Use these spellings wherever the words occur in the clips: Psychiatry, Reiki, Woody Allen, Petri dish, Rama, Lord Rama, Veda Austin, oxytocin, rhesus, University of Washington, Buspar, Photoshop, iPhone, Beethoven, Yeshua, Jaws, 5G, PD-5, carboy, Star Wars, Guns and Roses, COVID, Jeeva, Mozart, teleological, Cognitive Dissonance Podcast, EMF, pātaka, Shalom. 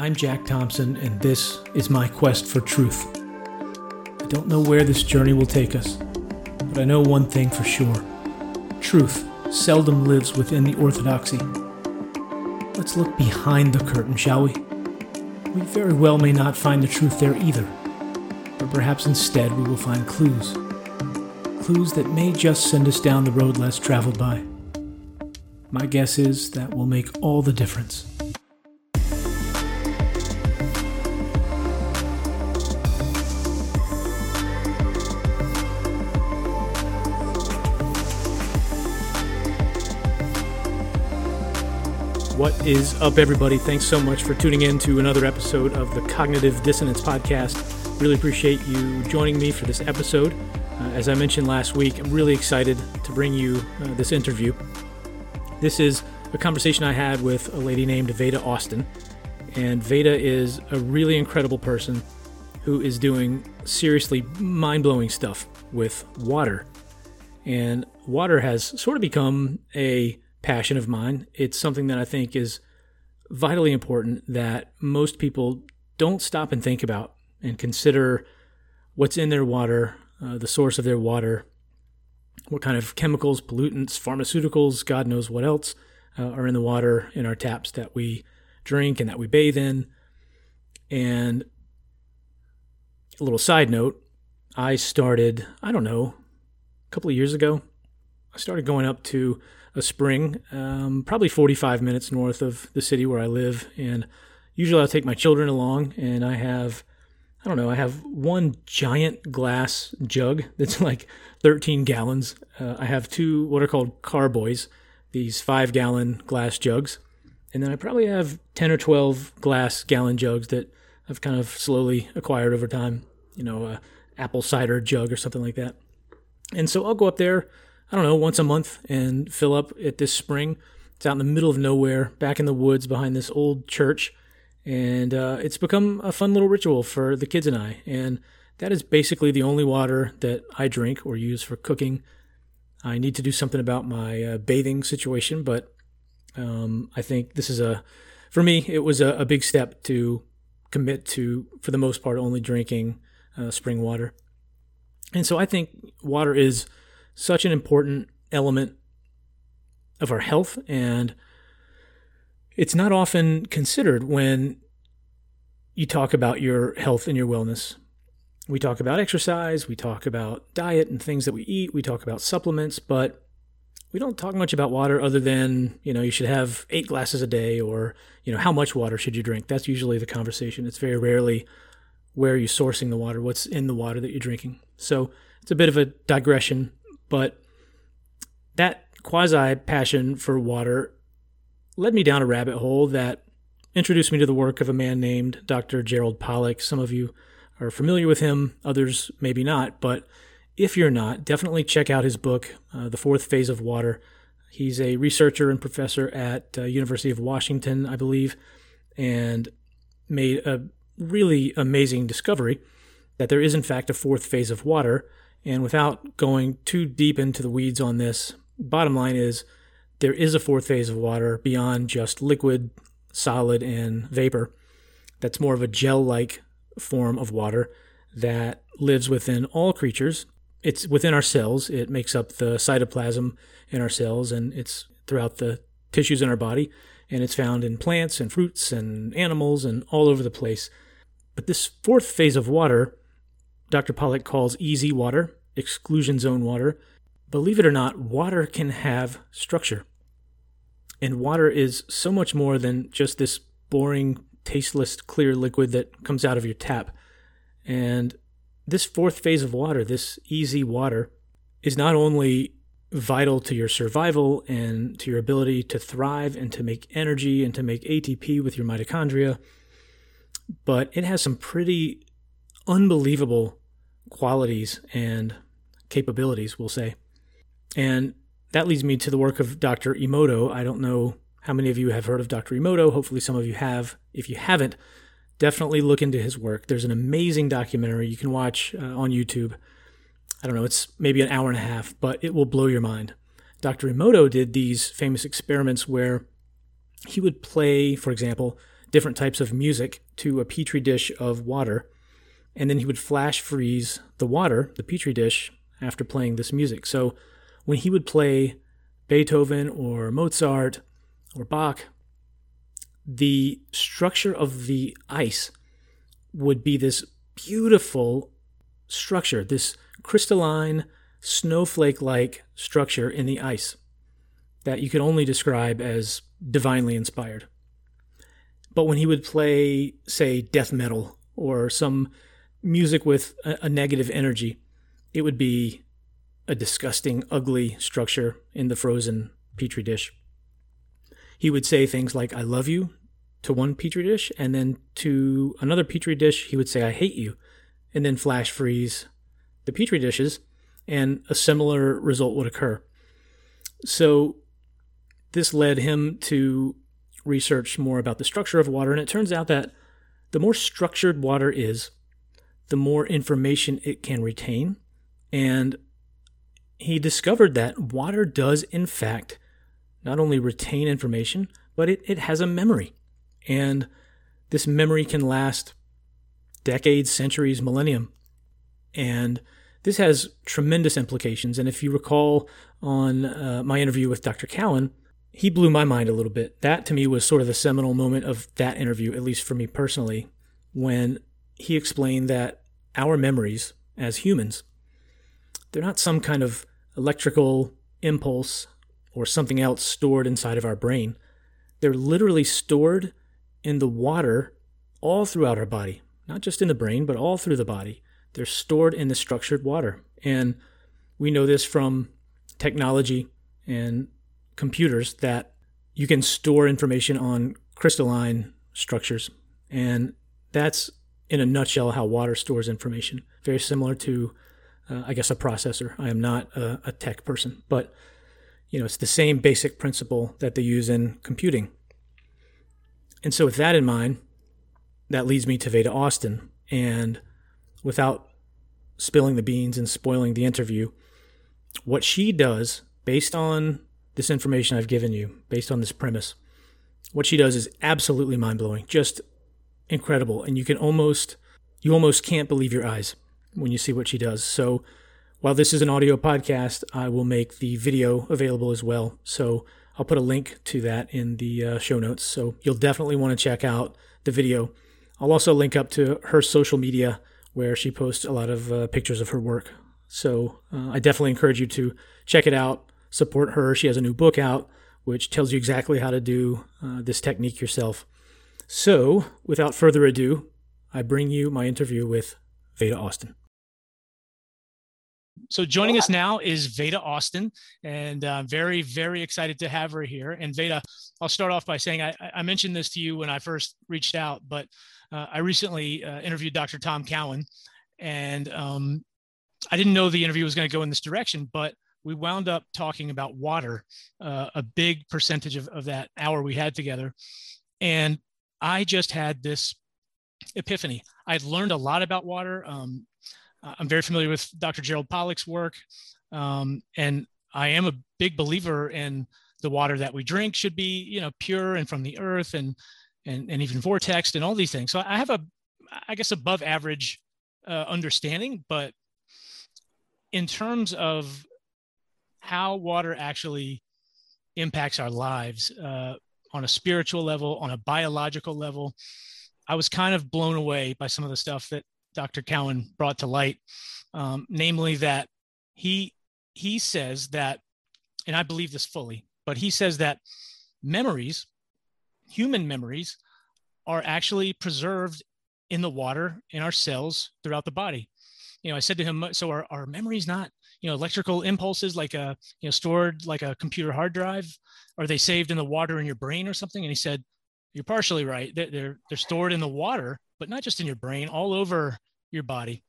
I'm Jack Thompson, and this is my quest for truth. I don't know where this journey will take us, but I know one thing for sure. Truth seldom lives within the orthodoxy. Let's look behind the curtain, shall we? We very well may not find the truth there either, but perhaps instead we will find clues. Clues that may just send us down the road less traveled by. My guess is that will make all the difference. What is up, everybody? Thanks so much for tuning in to another episode of the Cognitive Dissonance Podcast. Really appreciate you joining me for this episode. As I mentioned last week, I'm really excited to bring you this interview. This is a conversation I had with a lady named Veda Austin. And Veda is a really incredible person who is doing seriously mind-blowing stuff with water. And water has sort of become a passion of mine. It's something that I think is vitally important that most people don't stop and think about and consider what's in their water, the source of their water, what kind of chemicals, pollutants, pharmaceuticals, God knows what else are in the water in our taps that we drink and that we bathe in. And a little side note, I started, a couple of years ago, I started going up to a spring, probably 45 minutes north of the city where I live. And usually I'll take my children along, and I have one giant glass jug that's like 13 gallons. I have two what are called carboys, these 5-gallon glass jugs. And then I probably have 10 or 12 glass gallon jugs that I've kind of slowly acquired over time, a apple cider jug or something like that. And so I'll go up there, once a month and fill up at this spring. It's out in the middle of nowhere, back in the woods behind this old church. And it's become a fun little ritual for the kids and I. And that is basically the only water that I drink or use for cooking. I need to do something about my bathing situation, but I think this is for me, it was a big step to commit to, for the most part, only drinking spring water. And so I think water is such an important element of our health, and it's not often considered when you talk about your health and your wellness. We talk about exercise, we talk about diet and things that we eat, we talk about supplements, but we don't talk much about water other than, you should have 8 glasses a day, or, how much water should you drink? That's usually the conversation. It's very rarely where you're sourcing the water, what's in the water that you're drinking. So it's a bit of a digression. But that quasi-passion for water led me down a rabbit hole that introduced me to the work of a man named Dr. Gerald Pollack. Some of you are familiar with him, others maybe not. But if you're not, definitely check out his book, The Fourth Phase of Water. He's a researcher and professor at University of Washington, I believe, and made a really amazing discovery that there is, in fact, a fourth phase of water. And without going too deep into the weeds on this, bottom line is there is a fourth phase of water beyond just liquid, solid, and vapor. That's more of a gel-like form of water that lives within all creatures. It's within our cells. It makes up the cytoplasm in our cells, and it's throughout the tissues in our body. And it's found in plants and fruits and animals and all over the place. But this fourth phase of water, Dr. Pollack calls easy water, exclusion zone water. Believe it or not, water can have structure. And water is so much more than just this boring, tasteless, clear liquid that comes out of your tap. And this fourth phase of water, this easy water, is not only vital to your survival and to your ability to thrive and to make energy and to make ATP with your mitochondria, but it has some pretty unbelievable qualities and capabilities, we'll say. And that leads me to the work of Dr. Emoto. I don't know how many of you have heard of Dr. Emoto. Hopefully some of you have. If you haven't, definitely look into his work. There's an amazing documentary you can watch on YouTube. It's maybe an hour and a half, but it will blow your mind. Dr. Emoto did these famous experiments where he would play, for example, different types of music to a petri dish of water, and then he would flash freeze the water, the petri dish, after playing this music. So when he would play Beethoven or Mozart or Bach, the structure of the ice would be this beautiful structure, this crystalline, snowflake-like structure in the ice that you could only describe as divinely inspired. But when he would play, say, death metal or some music with a negative energy, it would be a disgusting, ugly structure in the frozen petri dish. He would say things like, I love you, to one petri dish, and then to another petri dish, he would say, I hate you, and then flash freeze the petri dishes, and a similar result would occur. So this led him to research more about the structure of water, and it turns out that the more structured water is, the more information it can retain, and he discovered that water does, in fact, not only retain information, but it has a memory. And this memory can last decades, centuries, millennium. And this has tremendous implications. And if you recall on my interview with Dr. Cowan, he blew my mind a little bit. That, to me, was sort of the seminal moment of that interview, at least for me personally, when he explained that our memories as humans, they're not some kind of electrical impulse or something else stored inside of our brain. They're literally stored in the water all throughout our body, not just in the brain, but all through the body. They're stored in the structured water. And we know this from technology and computers that you can store information on crystalline structures. And that's, in a nutshell, how water stores information. Very similar to, I guess, a processor. I am not a tech person, but you know, it's the same basic principle that they use in computing. And so with that in mind, that leads me to Veda Austin. And without spilling the beans and spoiling the interview, what she does, based on this information I've given you, based on this premise, what she does is absolutely mind-blowing, just incredible. And you almost can't believe your eyes when you see what she does. So while this is an audio podcast, I will make the video available as well. So I'll put a link to that in the show notes. So you'll definitely want to check out the video. I'll also link up to her social media where she posts a lot of pictures of her work. So I definitely encourage you to check it out, support her. She has a new book out, which tells you exactly how to do this technique yourself. So without further ado, I bring you my interview with Veda Austin. So joining us now is Veda Austin, and I'm very, very excited to have her here. And Veda, I'll start off by saying I mentioned this to you when I first reached out, but I recently interviewed Dr. Tom Cowan, and I didn't know the interview was going to go in this direction, but we wound up talking about water, a big percentage of that hour we had together. And I just had this epiphany. I'd learned a lot about water. I'm very familiar with Dr. Gerald Pollack's work, and I am a big believer in the water that we drink should be, you know, pure and from the earth, and even vortexed and all these things. So I have I guess, above average understanding, but in terms of how water actually impacts our lives on a spiritual level, on a biological level, I was kind of blown away by some of the stuff that Dr. Cowan brought to light, namely that he says that, and I believe this fully, but he says that memories, human memories, are actually preserved in the water, in our cells, throughout the body. You know, I said to him, so are memories not, you know, electrical impulses like a, you know, stored like a computer hard drive? Are they saved in the water in your brain or something? And he said, you're partially right. They're stored in the water, but not just in your brain, all over your body.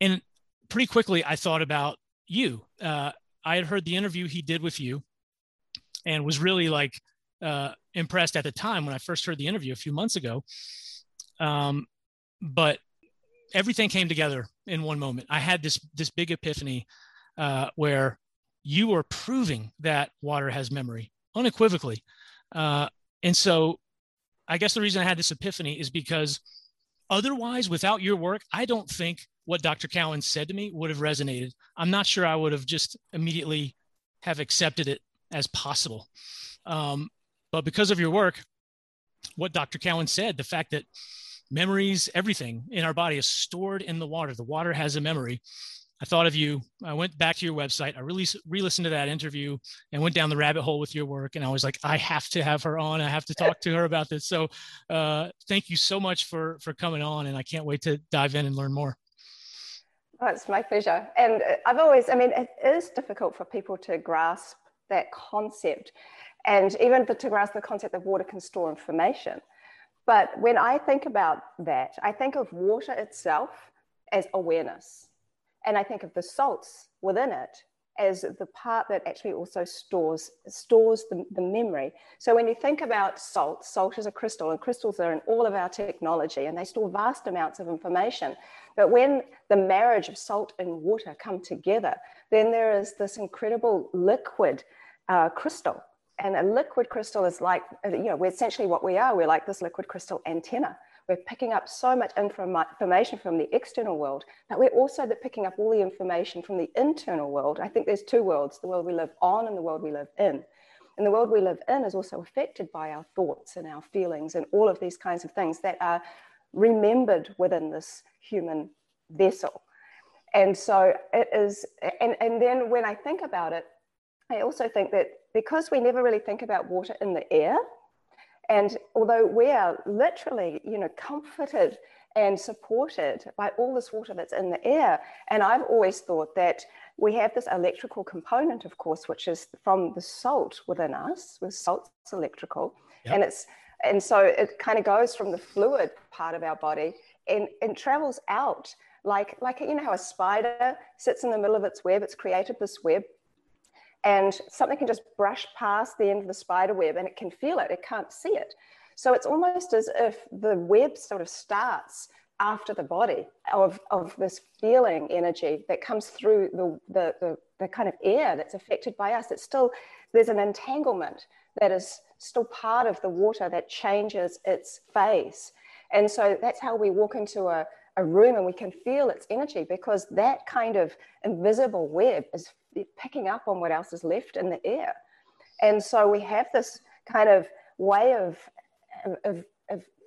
And pretty quickly, I thought about you. I had heard the interview he did with you and was really like impressed at the time when I first heard the interview a few months ago. But everything came together in one moment. I had this big epiphany where you were proving that water has memory unequivocally. And so I guess the reason I had this epiphany is because otherwise, without your work, I don't think what Dr. Cowan said to me would have resonated. I'm not sure I would have just immediately have accepted it as possible. But because of your work, what Dr. Cowan said, the fact that memories, everything in our body is stored in the water. The water has a memory. I thought of you. I went back to your website. I really re-listened to that interview and went down the rabbit hole with your work. And I was like, I have to have her on. I have to talk to her about this. So thank you so much for coming on. And I can't wait to dive in and learn more. Oh, it's my pleasure. And I've always, I mean, it is difficult for people to grasp that concept and even to grasp the concept that water can store information. But when I think about that, I think of water itself as awareness. And I think of the salts within it as the part that actually also stores the memory. So when you think about salt, salt is a crystal, and crystals are in all of our technology, and they store vast amounts of information. But when the marriage of salt and water come together, then there is this incredible liquid crystal. And a liquid crystal is like, you know, we're essentially what we are. We're like this liquid crystal antenna. We're picking up so much information from the external world, but we're also picking up all the information from the internal world. I think there's two worlds, the world we live on and the world we live in. And the world we live in is also affected by our thoughts and our feelings and all of these kinds of things that are remembered within this human vessel. And so it is, and then when I think about it, I also think that because we never really think about water in the air, and although we are literally, you know, comforted and supported by all this water that's in the air, and I've always thought that we have this electrical component, of course, which is from the salt within us. The salt's electrical, yep. and so it kind of goes from the fluid part of our body and travels out like you know how a spider sits in the middle of its web. It's created this web. And something can just brush past the end of the spider web and it can feel it, it can't see it. So it's almost as if the web sort of starts after the body of this feeling energy that comes through the kind of air that's affected by us. It's still, there's an entanglement that is still part of the water that changes its phase. And so that's how we walk into a room and we can feel its energy, because that kind of invisible web is picking up on what else is left in the air. And so we have this kind of way of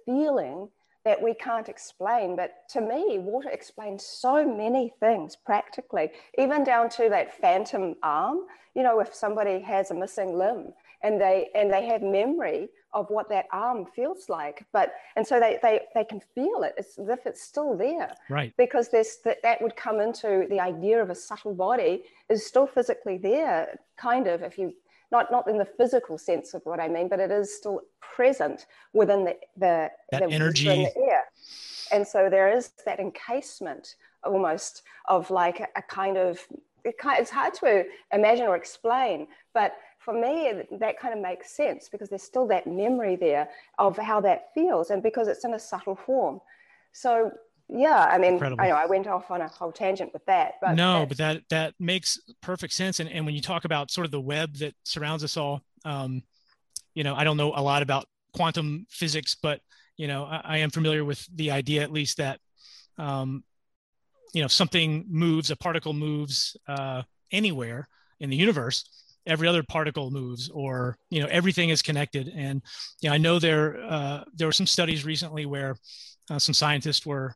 feeling that we can't explain. But to me, water explains so many things practically, even down to that phantom arm. You know, if somebody has a missing limb and they have memory of what that arm feels like, but and so they can feel it. It's as if it's still there, right? Because that would come into the idea of a subtle body is still physically there, kind of. If you not in the physical sense of what I mean, but it is still present within the energy in the air, and so there is that encasement almost of like a kind of. It's hard to imagine or explain, but for me, that kind of makes sense because there's still that memory there of how that feels, and because it's in a subtle form. So, yeah, I mean, I went off on a whole tangent with that. But no, but that makes perfect sense. And when you talk about sort of the web that surrounds us all, you know, I don't know a lot about quantum physics, but, you know, I am familiar with the idea, at least, that, you know, something moves, a particle moves anywhere in the universe, every other particle moves, or, you know, everything is connected. And, you know, I know there were some studies recently where some scientists were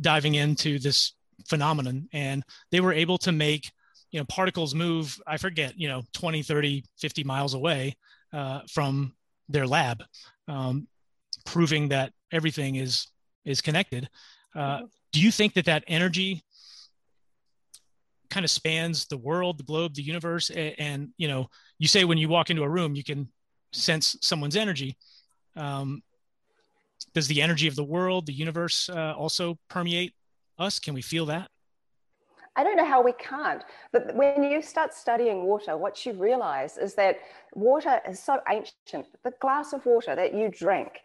diving into this phenomenon, and they were able to make, you know, particles move, I forget, you know, 20, 30, 50 miles away from their lab, proving that everything is connected. Do you think that energy kind of spans the world, the globe, the universe? And, you know, you say when you walk into a room, you can sense someone's energy. Does the energy of the world, the universe also permeate us? Can we feel that? I don't know how we can't, but when you start studying water, what you realize is that water is so ancient. The glass of water that you drink,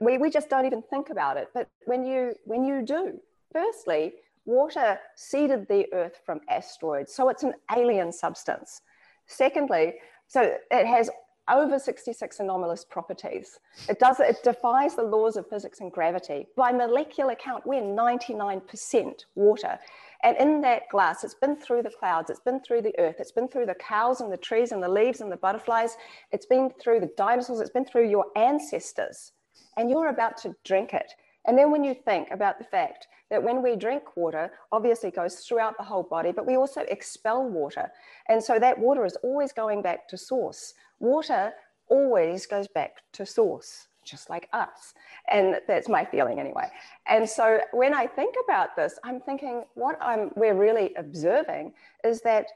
we just don't even think about it. But when you do, firstly, water seeded the earth from asteroids, so it's an alien substance. Secondly, so it has over 66 anomalous properties. It defies the laws of physics and gravity. By molecular count, we're 99% water. And in that glass, it's been through the clouds, it's been through the earth, it's been through the cows and the trees and the leaves and the butterflies, it's been through the dinosaurs, it's been through your ancestors, and you're about to drink it. And then when you think about the fact that when we drink water, obviously it goes throughout the whole body, but we also expel water. And so that water is always going back to source. Water always goes back to source, just like us. And that's my feeling anyway. And so when I think about this, I'm thinking what we're really observing is that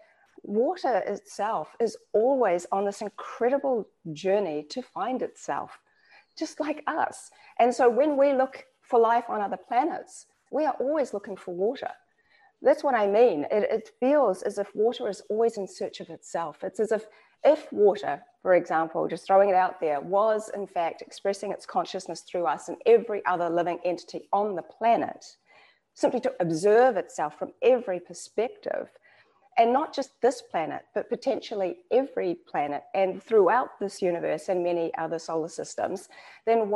water itself is always on this incredible journey to find itself, just like us. And so when we look for life on other planets, we are always looking for water. That's what I mean. It feels as if water is always in search of itself. It's as if water, for example, just throwing it out there, was in fact expressing its consciousness through us and every other living entity on the planet, simply to observe itself from every perspective, and not just this planet, but potentially every planet and throughout this universe and many other solar systems, then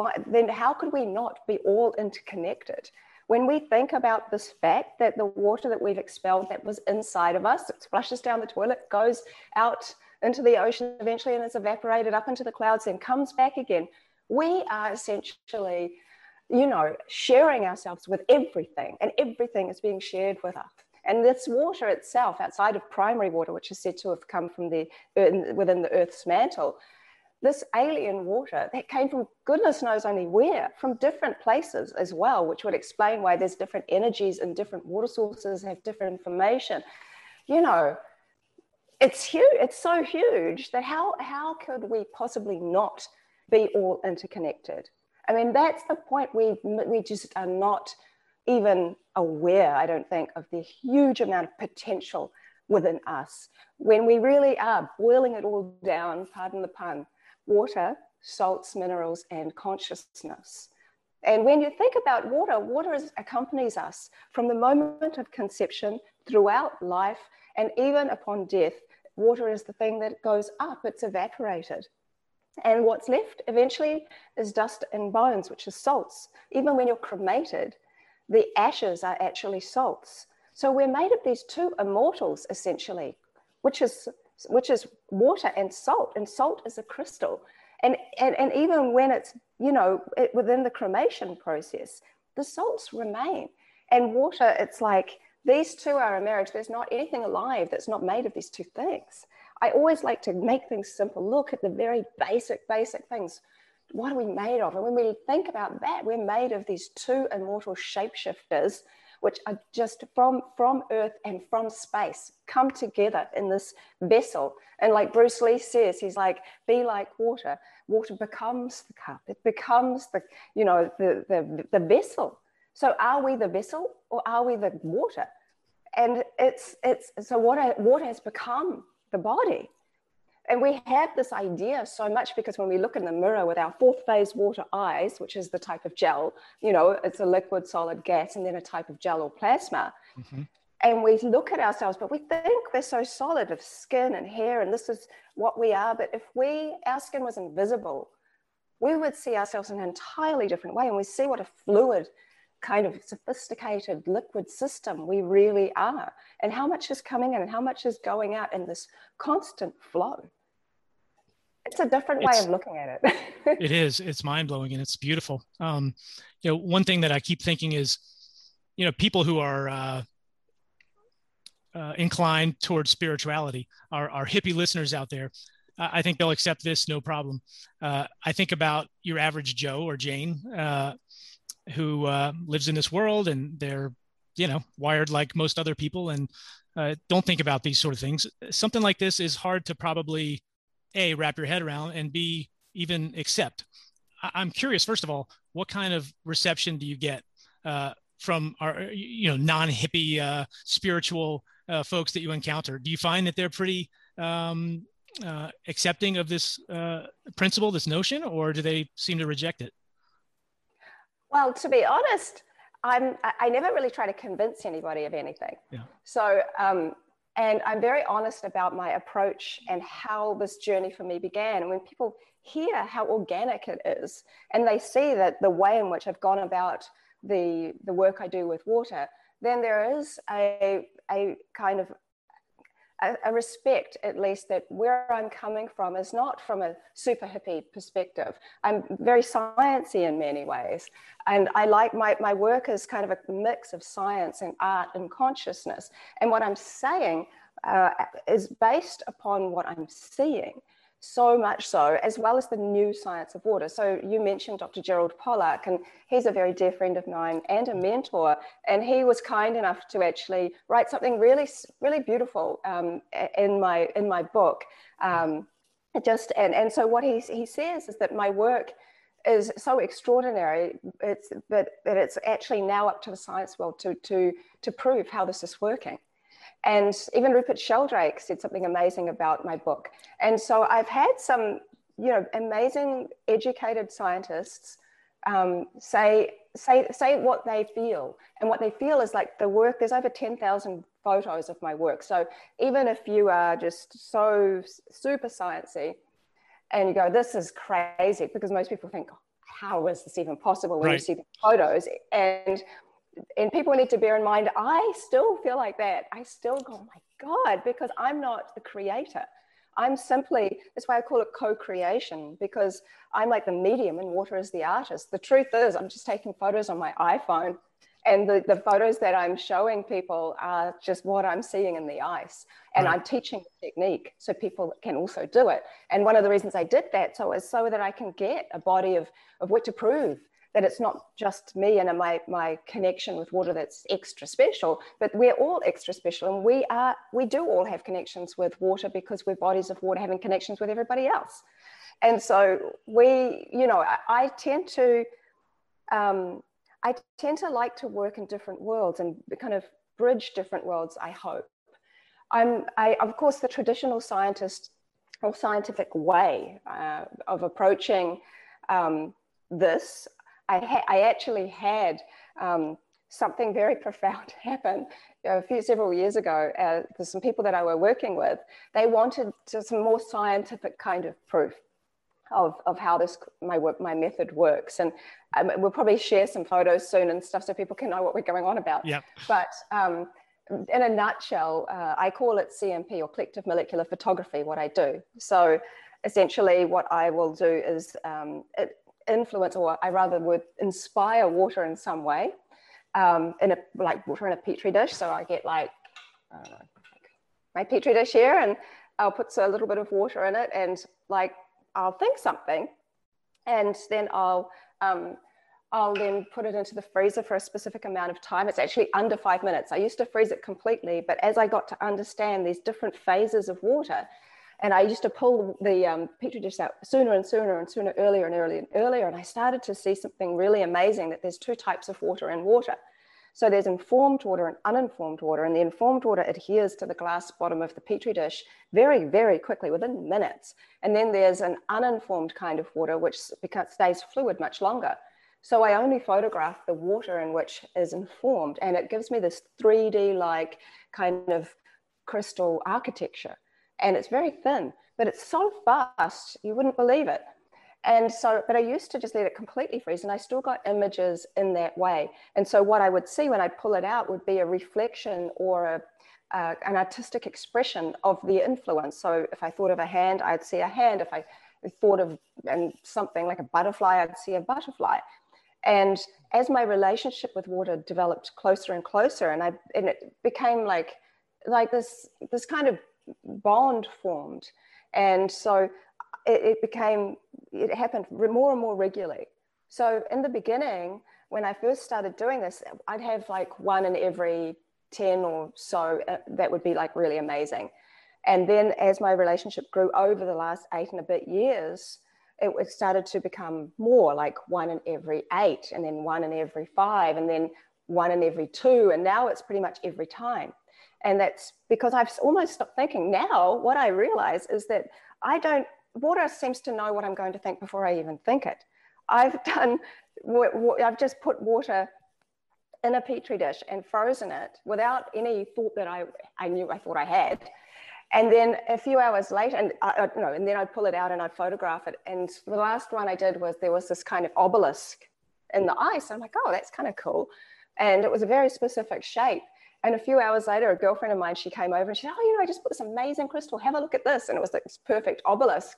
how could we not be all interconnected? When we think about this fact that the water that we've expelled that was inside of us, it flushes down the toilet, goes out into the ocean eventually, and it's evaporated up into the clouds and comes back again. We are essentially, sharing ourselves with everything, and everything is being shared with us. And this water itself, outside of primary water, which is said to have come from within the Earth's mantle, this alien water that came from goodness knows only where, from different places as well, which would explain why there's different energies and different water sources have different information. It's huge. It's so huge that how could we possibly not be all interconnected? I mean, that's the point. We just are not even aware, I don't think, of the huge amount of potential within us. When we really are boiling it all down, pardon the pun, water, salts, minerals, and consciousness. And when you think about water, accompanies us from the moment of conception throughout life, and even upon death. Water is the thing that goes up, it's evaporated. And what's left eventually is dust and bones, which is salts. Even when you're cremated, the ashes are actually salts. So we're made of these two immortals, essentially, which is water and salt. And salt is a crystal. And even when it's, within the cremation process, the salts remain. And water, it's like, these two are a marriage. There's not anything alive that's not made of these two things. I always like to make things simple. Look at the very basic things. What are we made of? And when we think about that, we're made of these two immortal shapeshifters, which are just from Earth and from space, come together in this vessel. And like Bruce Lee says, he's like, be like water. Water becomes the cup. It becomes the vessel. So are we the vessel or are we the water? And water has become the body. And we have this idea so much because when we look in the mirror with our fourth phase water eyes, which is the type of gel, it's a liquid, solid, gas, and then a type of gel or plasma. Mm-hmm. And we look at ourselves, but we think we're so solid of skin and hair, and this is what we are. But if our skin was invisible, we would see ourselves in an entirely different way. And we see what a fluid, kind of sophisticated liquid system we really are, and how much is coming in and how much is going out in this constant flow. It's a different way of looking at it. It is. It's mind-blowing and it's beautiful. One thing that I keep thinking is, people who are inclined towards spirituality, our hippie listeners out there, I think they'll accept this, no problem. I think about your average Joe or Jane, who lives in this world, and they're, wired like most other people and don't think about these sort of things. Something like this is hard to probably, A, wrap your head around, and B, even accept. I'm curious, first of all, what kind of reception do you get from our, non-hippie spiritual folks that you encounter? Do you find that they're pretty accepting of this principle, this notion, or do they seem to reject it? Well, to be honest, I never really try to convince anybody of anything. Yeah. So And I'm very honest about my approach and how this journey for me began. And when people hear how organic it is, and they see that the way in which I've gone about the work I do with water, then there is a kind of respect, at least, that where I'm coming from is not from a super hippie perspective. I'm very sciencey in many ways. And I like my work is kind of a mix of science and art and consciousness. And what I'm saying is based upon what I'm seeing, so much so, as well as the new science of water. So you mentioned Dr. Gerald Pollack, and he's a very dear friend of mine and a mentor, and he was kind enough to actually write something really, really beautiful in my book. So what he says is that my work is so extraordinary, but it's actually now up to the science world to prove how this is working. And even Rupert Sheldrake said something amazing about my book. And so I've had some, amazing educated scientists say what they feel. And what they feel is like the work, there's over 10,000 photos of my work. So even if you are just so super sciencey and you go, this is crazy, because most people think, oh, how is this even possible when you see the photos? And people need to bear in mind, I still feel like that. I still go, oh my God, because I'm not the creator. I'm simply, that's why I call it co-creation, because I'm like the medium and water is the artist. The truth is, I'm just taking photos on my iPhone, and the photos that I'm showing people are just what I'm seeing in the ice. And I'm teaching the technique so people can also do it. And one of the reasons I did that so that I can get a body of what to prove. That it's not just me and my connection with water that's extra special, but we're all extra special, and we do all have connections with water because we're bodies of water having connections with everybody else. And so I tend to like to work in different worlds and kind of bridge different worlds. I hope of course the traditional scientist or scientific way of approaching this. I actually had something very profound happen several years ago. There's some people that I were working with, they wanted some more scientific kind of proof of how my method works. And we'll probably share some photos soon and stuff so people can know what we're going on about. Yep. But in a nutshell, I call it CMP or collective molecular photography, what I do. So essentially what I will do is... influence, or I rather would inspire water in some way, like water in a petri dish. So I get my petri dish here, and I'll put a little bit of water in it, and like I'll think something, and then I'll then put it into the freezer for a specific amount of time. It's actually under 5 minutes. I used to freeze it completely, but as I got to understand these different phases of water, and I used to pull the petri dish out sooner and sooner and sooner, earlier and earlier and earlier. And I started to see something really amazing, that there's two types of water in water. So there's informed water and uninformed water. And the informed water adheres to the glass bottom of the petri dish very, very quickly, within minutes. And then there's an uninformed kind of water, which stays fluid much longer. So I only photograph the water in which is informed. And it gives me this 3D-like kind of crystal architecture. And it's very thin, but it's so fast, you wouldn't believe it. And so, but I used to just let it completely freeze, and I still got images in that way. And so what I would see when I pull it out would be a reflection or an artistic expression of the influence. So if I thought of a hand, I'd see a hand. If I thought of something like a butterfly, I'd see a butterfly. And as my relationship with water developed closer and closer, and it became like this kind of bond formed. And so it happened more and more regularly. So in the beginning, when I first started doing this, I'd have like one in every 10 or so that would be like really amazing. And then as my relationship grew over the last 8 and a bit years, it started to become more like 1 in every 8, and then 1 in every 5, and then 1 in every 2, and now it's pretty much every time. And that's because I've almost stopped thinking. Now, what I realize is that water seems to know what I'm going to think before I even think it. I've just put water in a petri dish and frozen it without any thought that I thought I had. And then a few hours later, and then I'd pull it out and I'd photograph it. And the last one I did was, there was this kind of obelisk in the ice. I'm like, oh, that's kind of cool. And it was a very specific shape. And a few hours later, a girlfriend of mine, she came over and she said, oh, I just put this amazing crystal, have a look at this. And it was this perfect obelisk.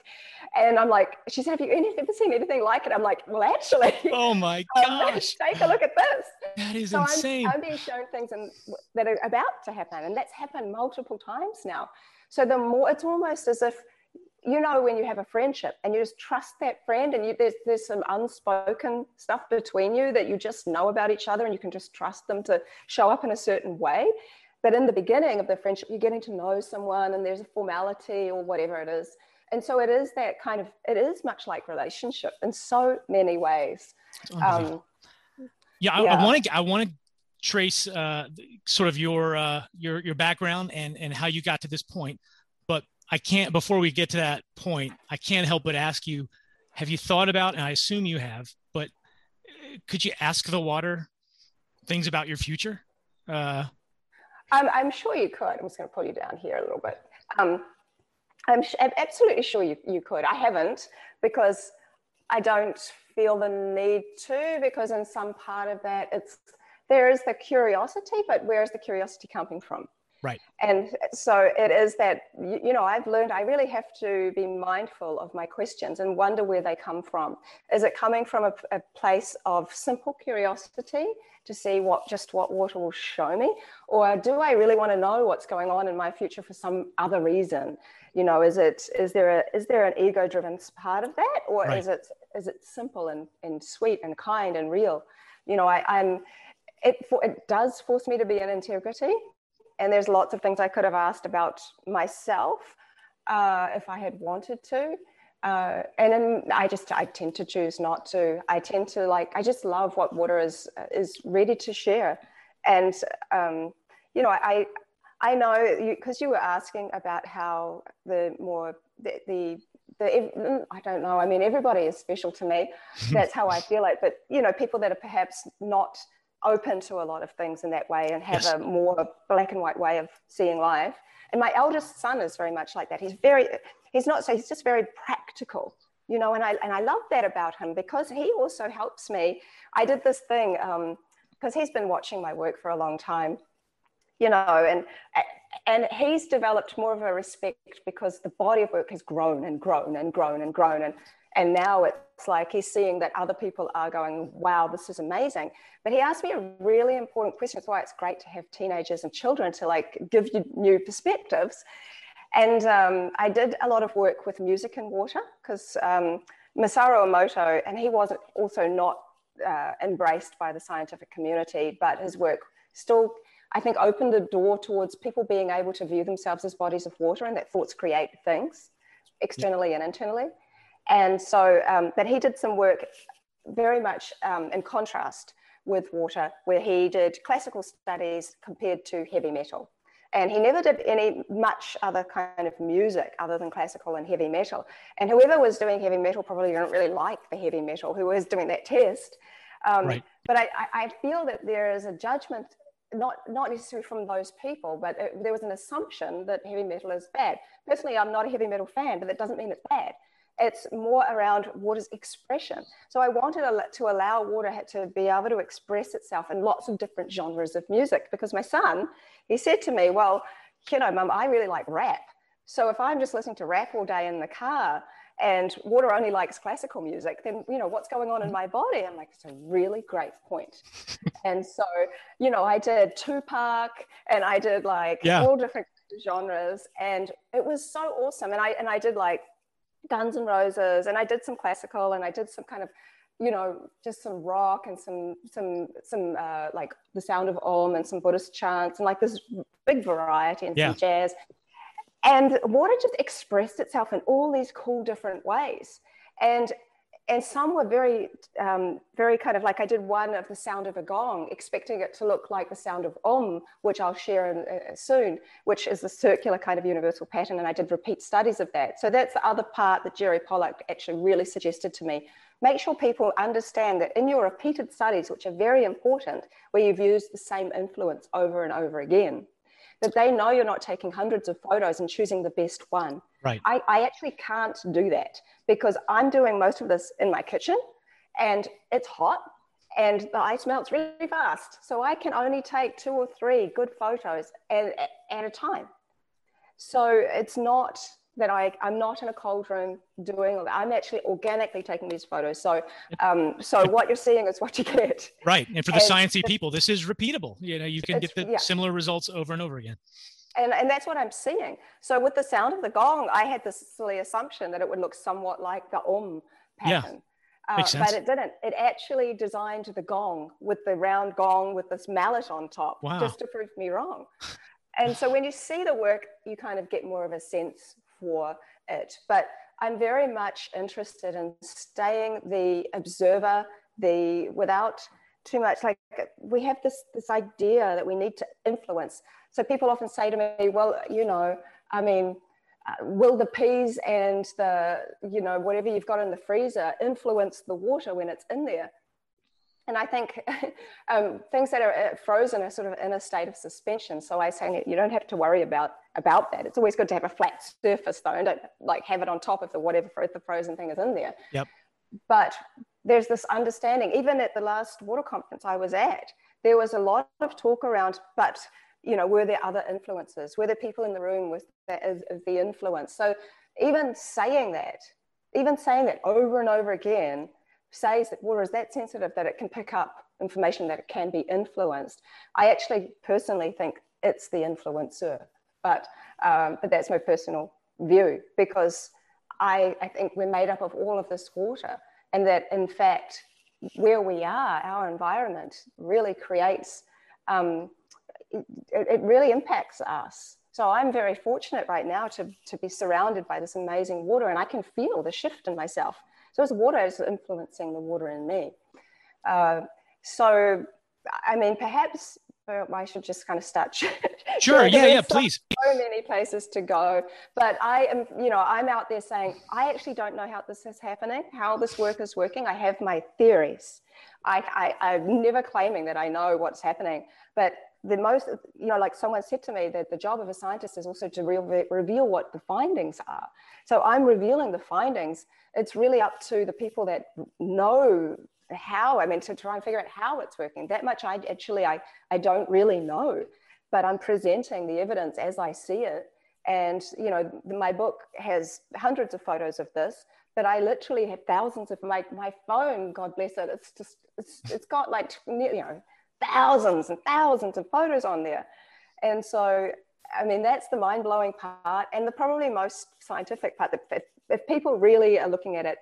And I'm like, she said, have you ever seen anything like it? I'm like, well, actually. Oh my gosh. Take a look at this. That is so insane. I'm being shown things that are about to happen. And that's happened multiple times now. So the more, it's almost as if, when you have a friendship and you just trust that friend, and there's some unspoken stuff between you that you just know about each other, and you can just trust them to show up in a certain way. But in the beginning of the friendship, you're getting to know someone and there's a formality or whatever it is. And so it is that kind of, it is much like relationship in so many ways. I want to trace sort of your background and how you got to this point. But I can't, before we get to that point, I can't help but ask you, have you thought about, and I assume you have, but could you ask the water things about your future? I'm sure you could. I'm just going to pull you down here a little bit. I'm absolutely sure you could. I haven't, because I don't feel the need to, because in some part of that, there is the curiosity, but where is the curiosity coming from? Right. And so it is that, I've learned I really have to be mindful of my questions and wonder where they come from. Is it coming from a place of simple curiosity to see what water will show me? Or do I really want to know what's going on in my future for some other reason? Is there an ego-driven part of that? Or right. is it simple and sweet and kind and real? It does force me to be in integrity. And there's lots of things I could have asked about myself if I had wanted to. And then I tend to choose not to. I tend to I just love what water is ready to share. And, I know, because you were asking about how I don't know. I mean, everybody is special to me. That's how I feel it. But, people that are perhaps not open to a lot of things in that way and have a more black and white way of seeing life. And my eldest son is very much like that. He's just very practical, and I love that about him, because he also helps me. I did this thing because he's been watching my work for a long time, and he's developed more of a respect because the body of work has grown and grown and grown and grown. And now it's like he's seeing that other people are going, wow, this is amazing. But he asked me a really important question. That's why it's great to have teenagers and children to give you new perspectives. And I did a lot of work with music and water, because Masaru Emoto, and he wasn't also not embraced by the scientific community, but his work still, I think, opened the door towards people being able to view themselves as bodies of water, and that thoughts create things externally and internally. And so, but he did some work very much in contrast with water, where he did classical studies compared to heavy metal. And he never did any much other kind of music other than classical and heavy metal. And whoever was doing heavy metal probably didn't really like the heavy metal, who was doing that test. Right. But I feel that there is a judgment, not necessarily from those people, but there was an assumption that heavy metal is bad. Personally, I'm not a heavy metal fan, but that doesn't mean it's bad. It's more around water's expression. So I wanted to allow water to be able to express itself in lots of different genres of music, because my son, he said to me, well, Mum, I really like rap. So if I'm just listening to rap all day in the car and water only likes classical music, then, what's going on in my body? I'm like, it's a really great point. And so, I did Tupac and I did all different genres, and it was so awesome. And I did Guns and Roses, and I did some classical, and I did some kind of, just some rock and some like the Sound of Om and some Buddhist chants and this big variety and some jazz. And water just expressed itself in all these cool different ways. And And some were very kind of like, I did one of the sound of a gong, expecting it to look like the sound of Om, which I'll share soon, which is the circular kind of universal pattern. And I did repeat studies of that. So that's the other part that Jerry Pollack actually really suggested to me. Make sure people understand that in your repeated studies, which are very important, where you've used the same influence over and over again, that they know you're not taking hundreds of photos and choosing the best one. Right. I actually can't do that because I'm doing most of this in my kitchen and it's hot and the ice melts really fast. So I can only take 2 or 3 good photos at a time. So it's not that I'm not in a cold room doing all that. I'm actually organically taking these photos. So so what you're seeing is what you get. Right. And for the sciencey people, this is repeatable. You know, you can get the similar results over and over again. And that's what I'm seeing. So with the sound of the gong, I had this silly assumption that it would look somewhat like the Om pattern. Yeah, makes sense. But it didn't. It actually designed the gong with the round gong with this mallet on top, just to prove me wrong. And so when you see the work, you kind of get more of a sense for it. But I'm very much interested in staying the observer, without too much, like we have this idea that we need to influence. So people often say to me, well, you know, I mean, will the peas and the, you know, whatever you've got in the freezer influence the water when it's in there? And I think things that are frozen are sort of in a state of suspension. So I say, you don't have to worry about that. It's always good to have a flat surface though, and don't like have it on top of the frozen thing is in there. Yep. But there's this understanding, even at the last water conference I was at, there was a lot of talk around, but you know, were there other influences? Were there people in the room with the influence? So even saying that over and over again says that water is that sensitive that it can pick up information, that it can be influenced. I actually personally think it's the influencer, but that's my personal view, because I think we're made up of all of this water, and that in fact, where we are, our environment really creates, it really impacts us. So I'm very fortunate right now to be surrounded by this amazing water, and I can feel the shift in myself. So it's water is influencing the water in me. So, I mean, perhaps I should just kind of start. Sure, yeah, please. So many places to go, but I am, you know, I'm out there saying, I actually don't know how this is happening, how this work is working. I have my theories. I'm never claiming that I know what's happening, but the most, you know, like someone said to me that the job of a scientist is also to reveal what the findings are. So I'm revealing the findings. It's really up to the people that know how, I mean, to try and figure out how it's working. That much I don't really know, but I'm presenting the evidence as I see it. And, you know, my book has hundreds of photos of this, but I literally have thousands of my phone, God bless it. It's just, it's got like, you know, thousands and thousands of photos on there. And so, I mean, that's the mind-blowing part and the probably most scientific part. That if people really are looking at it,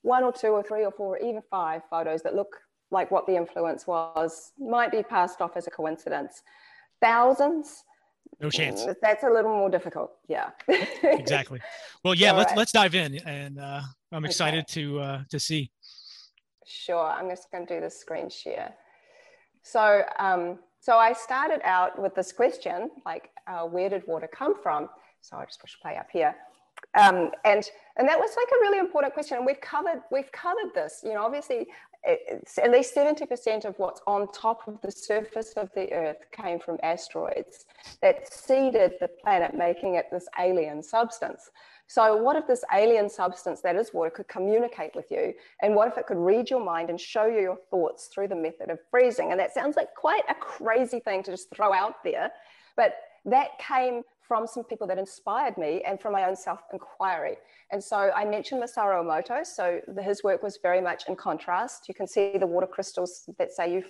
1 or 2 or 3 or 4, or even 5 photos that look like what the influence was might be passed off as a coincidence. Thousands, no chance. That's a little more difficult. Yeah. Exactly. Well, yeah, let's dive in, and I'm excited to see. Sure. I'm just going to do the screen share. So, so I started out with this question, like, where did water come from? So I just push play up here, and that was like a really important question. And we've covered this, you know. Obviously, it's at least 70% of what's on top of the surface of the Earth came from asteroids that seeded the planet, making it this alien substance. So what if this alien substance that is water could communicate with you? And what if it could read your mind and show you your thoughts through the method of freezing? And that sounds like quite a crazy thing to just throw out there, but that came from some people that inspired me and from my own self-inquiry. And so I mentioned Masaru Emoto. So his work was very much in contrast. You can see the water crystals that say you,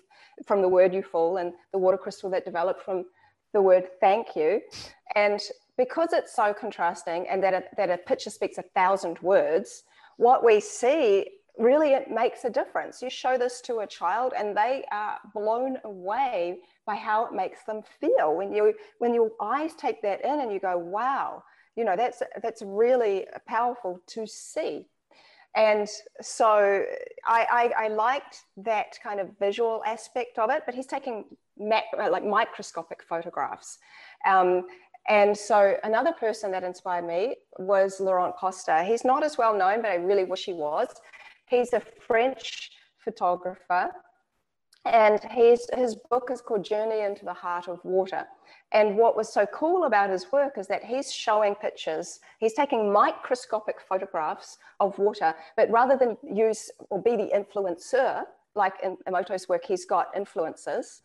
from the word you fall, and the water crystal that developed from the word thank you. And because it's so contrasting, and that a picture speaks 1,000 words, what we see really, it makes a difference. You show this to a child and they are blown away by how it makes them feel. When your eyes take that in and you go, wow, you know, that's really powerful to see. And so I liked that kind of visual aspect of it, but he's taking microscopic photographs. And so another person that inspired me was Laurent Costa. He's not as well known, but I really wish he was. He's a French photographer, and his book is called Journey into the Heart of Water. And what was so cool about his work is that he's showing pictures, he's taking microscopic photographs of water, but rather than use or be the influencer, like in Emoto's work, he's got influencers.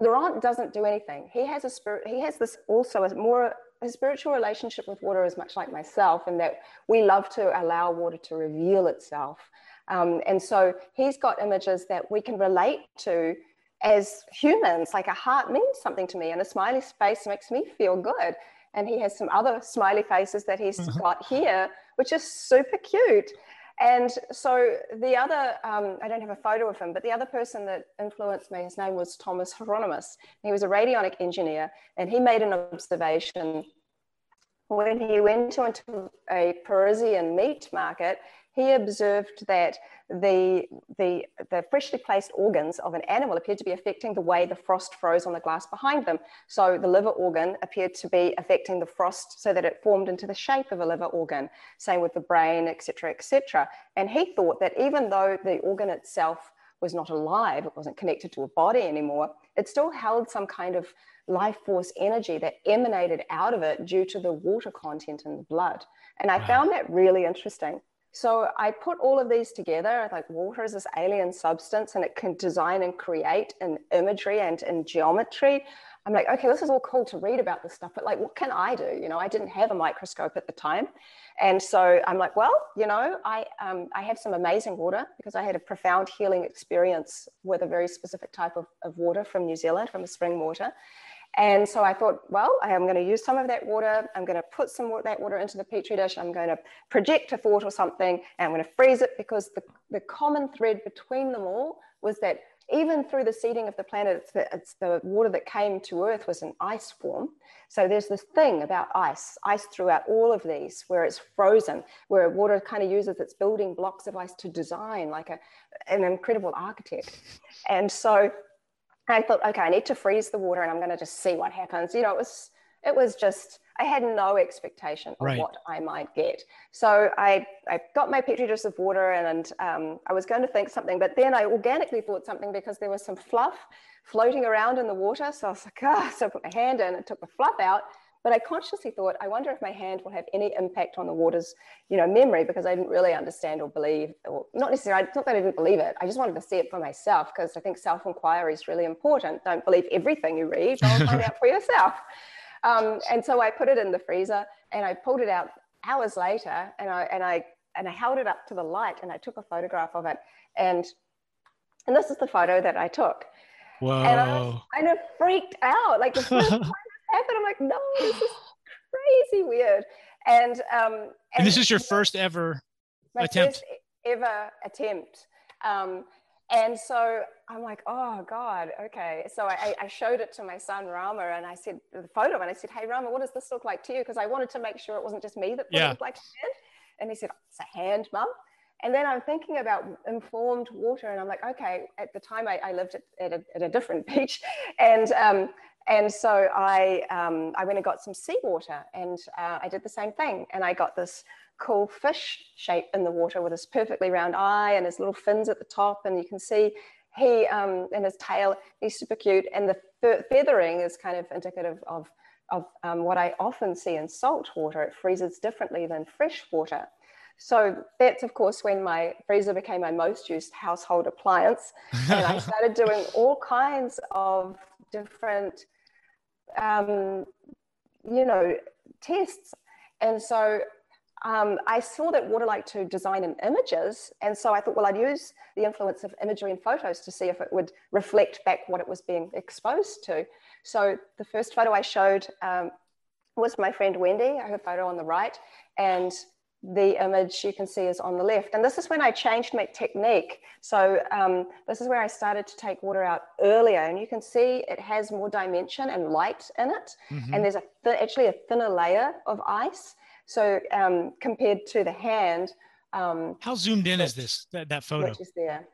Laurent doesn't do anything. He has a spirit, he has this also as more, his spiritual relationship with water is much like myself, in that we love to allow water to reveal itself. And so he's got images that we can relate to as humans, like a heart means something to me and a smiley face makes me feel good. And he has some other smiley faces that he's got here, which is super cute. And so the other, I don't have a photo of him, but the other person that influenced me, his name was Thomas Hieronymus. He was a radionic engineer, and he made an observation when he went into a Parisian meat market. He observed that the freshly placed organs of an animal appeared to be affecting the way the frost froze on the glass behind them. So the liver organ appeared to be affecting the frost so that it formed into the shape of a liver organ, same with the brain, et cetera, et cetera. And he thought that even though the organ itself was not alive, it wasn't connected to a body anymore, it still held some kind of life force energy that emanated out of it due to the water content in the blood. And I found that really interesting. So I put all of these together, like water is this alien substance and it can design and create in imagery and in geometry. I'm like, okay, this is all cool to read about this stuff, but like, what can I do? You know, I didn't have a microscope at the time. And so I'm like, well, you know, I have some amazing water because I had a profound healing experience with a very specific type of water from New Zealand, from a spring water. And so I thought, well, I am going to use some of that water. I'm going to put some of that water into the Petri dish. I'm going to project a thought or something, and I'm going to freeze it, because the common thread between them all was that even through the seeding of the planet, it's the water that came to Earth was in ice form. So there's this thing about ice throughout all of these, where it's frozen, where water kind of uses its building blocks of ice to design like an incredible architect. And so I thought, okay, I need to freeze the water and I'm going to just see what happens. You know, it was just, I had no expectation of what I might get. So I got my Petri dish of water and I was going to think something, but then I organically thought something because there was some fluff floating around in the water. So I was like, so I put my hand in and took the fluff out. But I consciously thought, I wonder if my hand will have any impact on the water's, you know, memory, because I didn't really understand or believe, or not necessarily, it's not that I didn't believe it. I just wanted to see it for myself, because I think self-inquiry is really important. Don't believe everything you read, go and find out for yourself. And so I put it in the freezer and I pulled it out hours later, and I held it up to the light and I took a photograph of it. And this is the photo that I took. Whoa. And I was kind of freaked out, like the first time. Happened. I'm like, no, this is crazy weird. And this is your first ever attempt? First ever attempt. And so I'm like, oh God, okay. So I showed it to my son Rama, and I said the photo, and I said, hey Rama, what does this look like to you? Because I wanted to make sure it wasn't just me that looked like a hand. And he said, oh, it's a hand, Mum. And then I'm thinking about informed water, and I'm like, okay, at the time I lived at a different beach, and so I went and got some seawater, and I did the same thing. And I got this cool fish shape in the water with his perfectly round eye and his little fins at the top. And you can see he, and his tail, he's super cute. And the feathering is kind of indicative of what I often see in salt water. It freezes differently than fresh water. So that's, of course, when my freezer became my most used household appliance. And I started doing all kinds of different, you know, tests. And so I saw that water liked to design in images. And so I thought, well, I'd use the influence of imagery and photos to see if it would reflect back what it was being exposed to. So the first photo I showed was my friend Wendy, her photo on the right. And the image you can see is on the left. And this is when I changed my technique. So this is where I started to take water out earlier, and you can see it has more dimension and light in it. And there's actually a thinner layer of ice. So compared to the hand, How zoomed in is this, that photo? Which is there.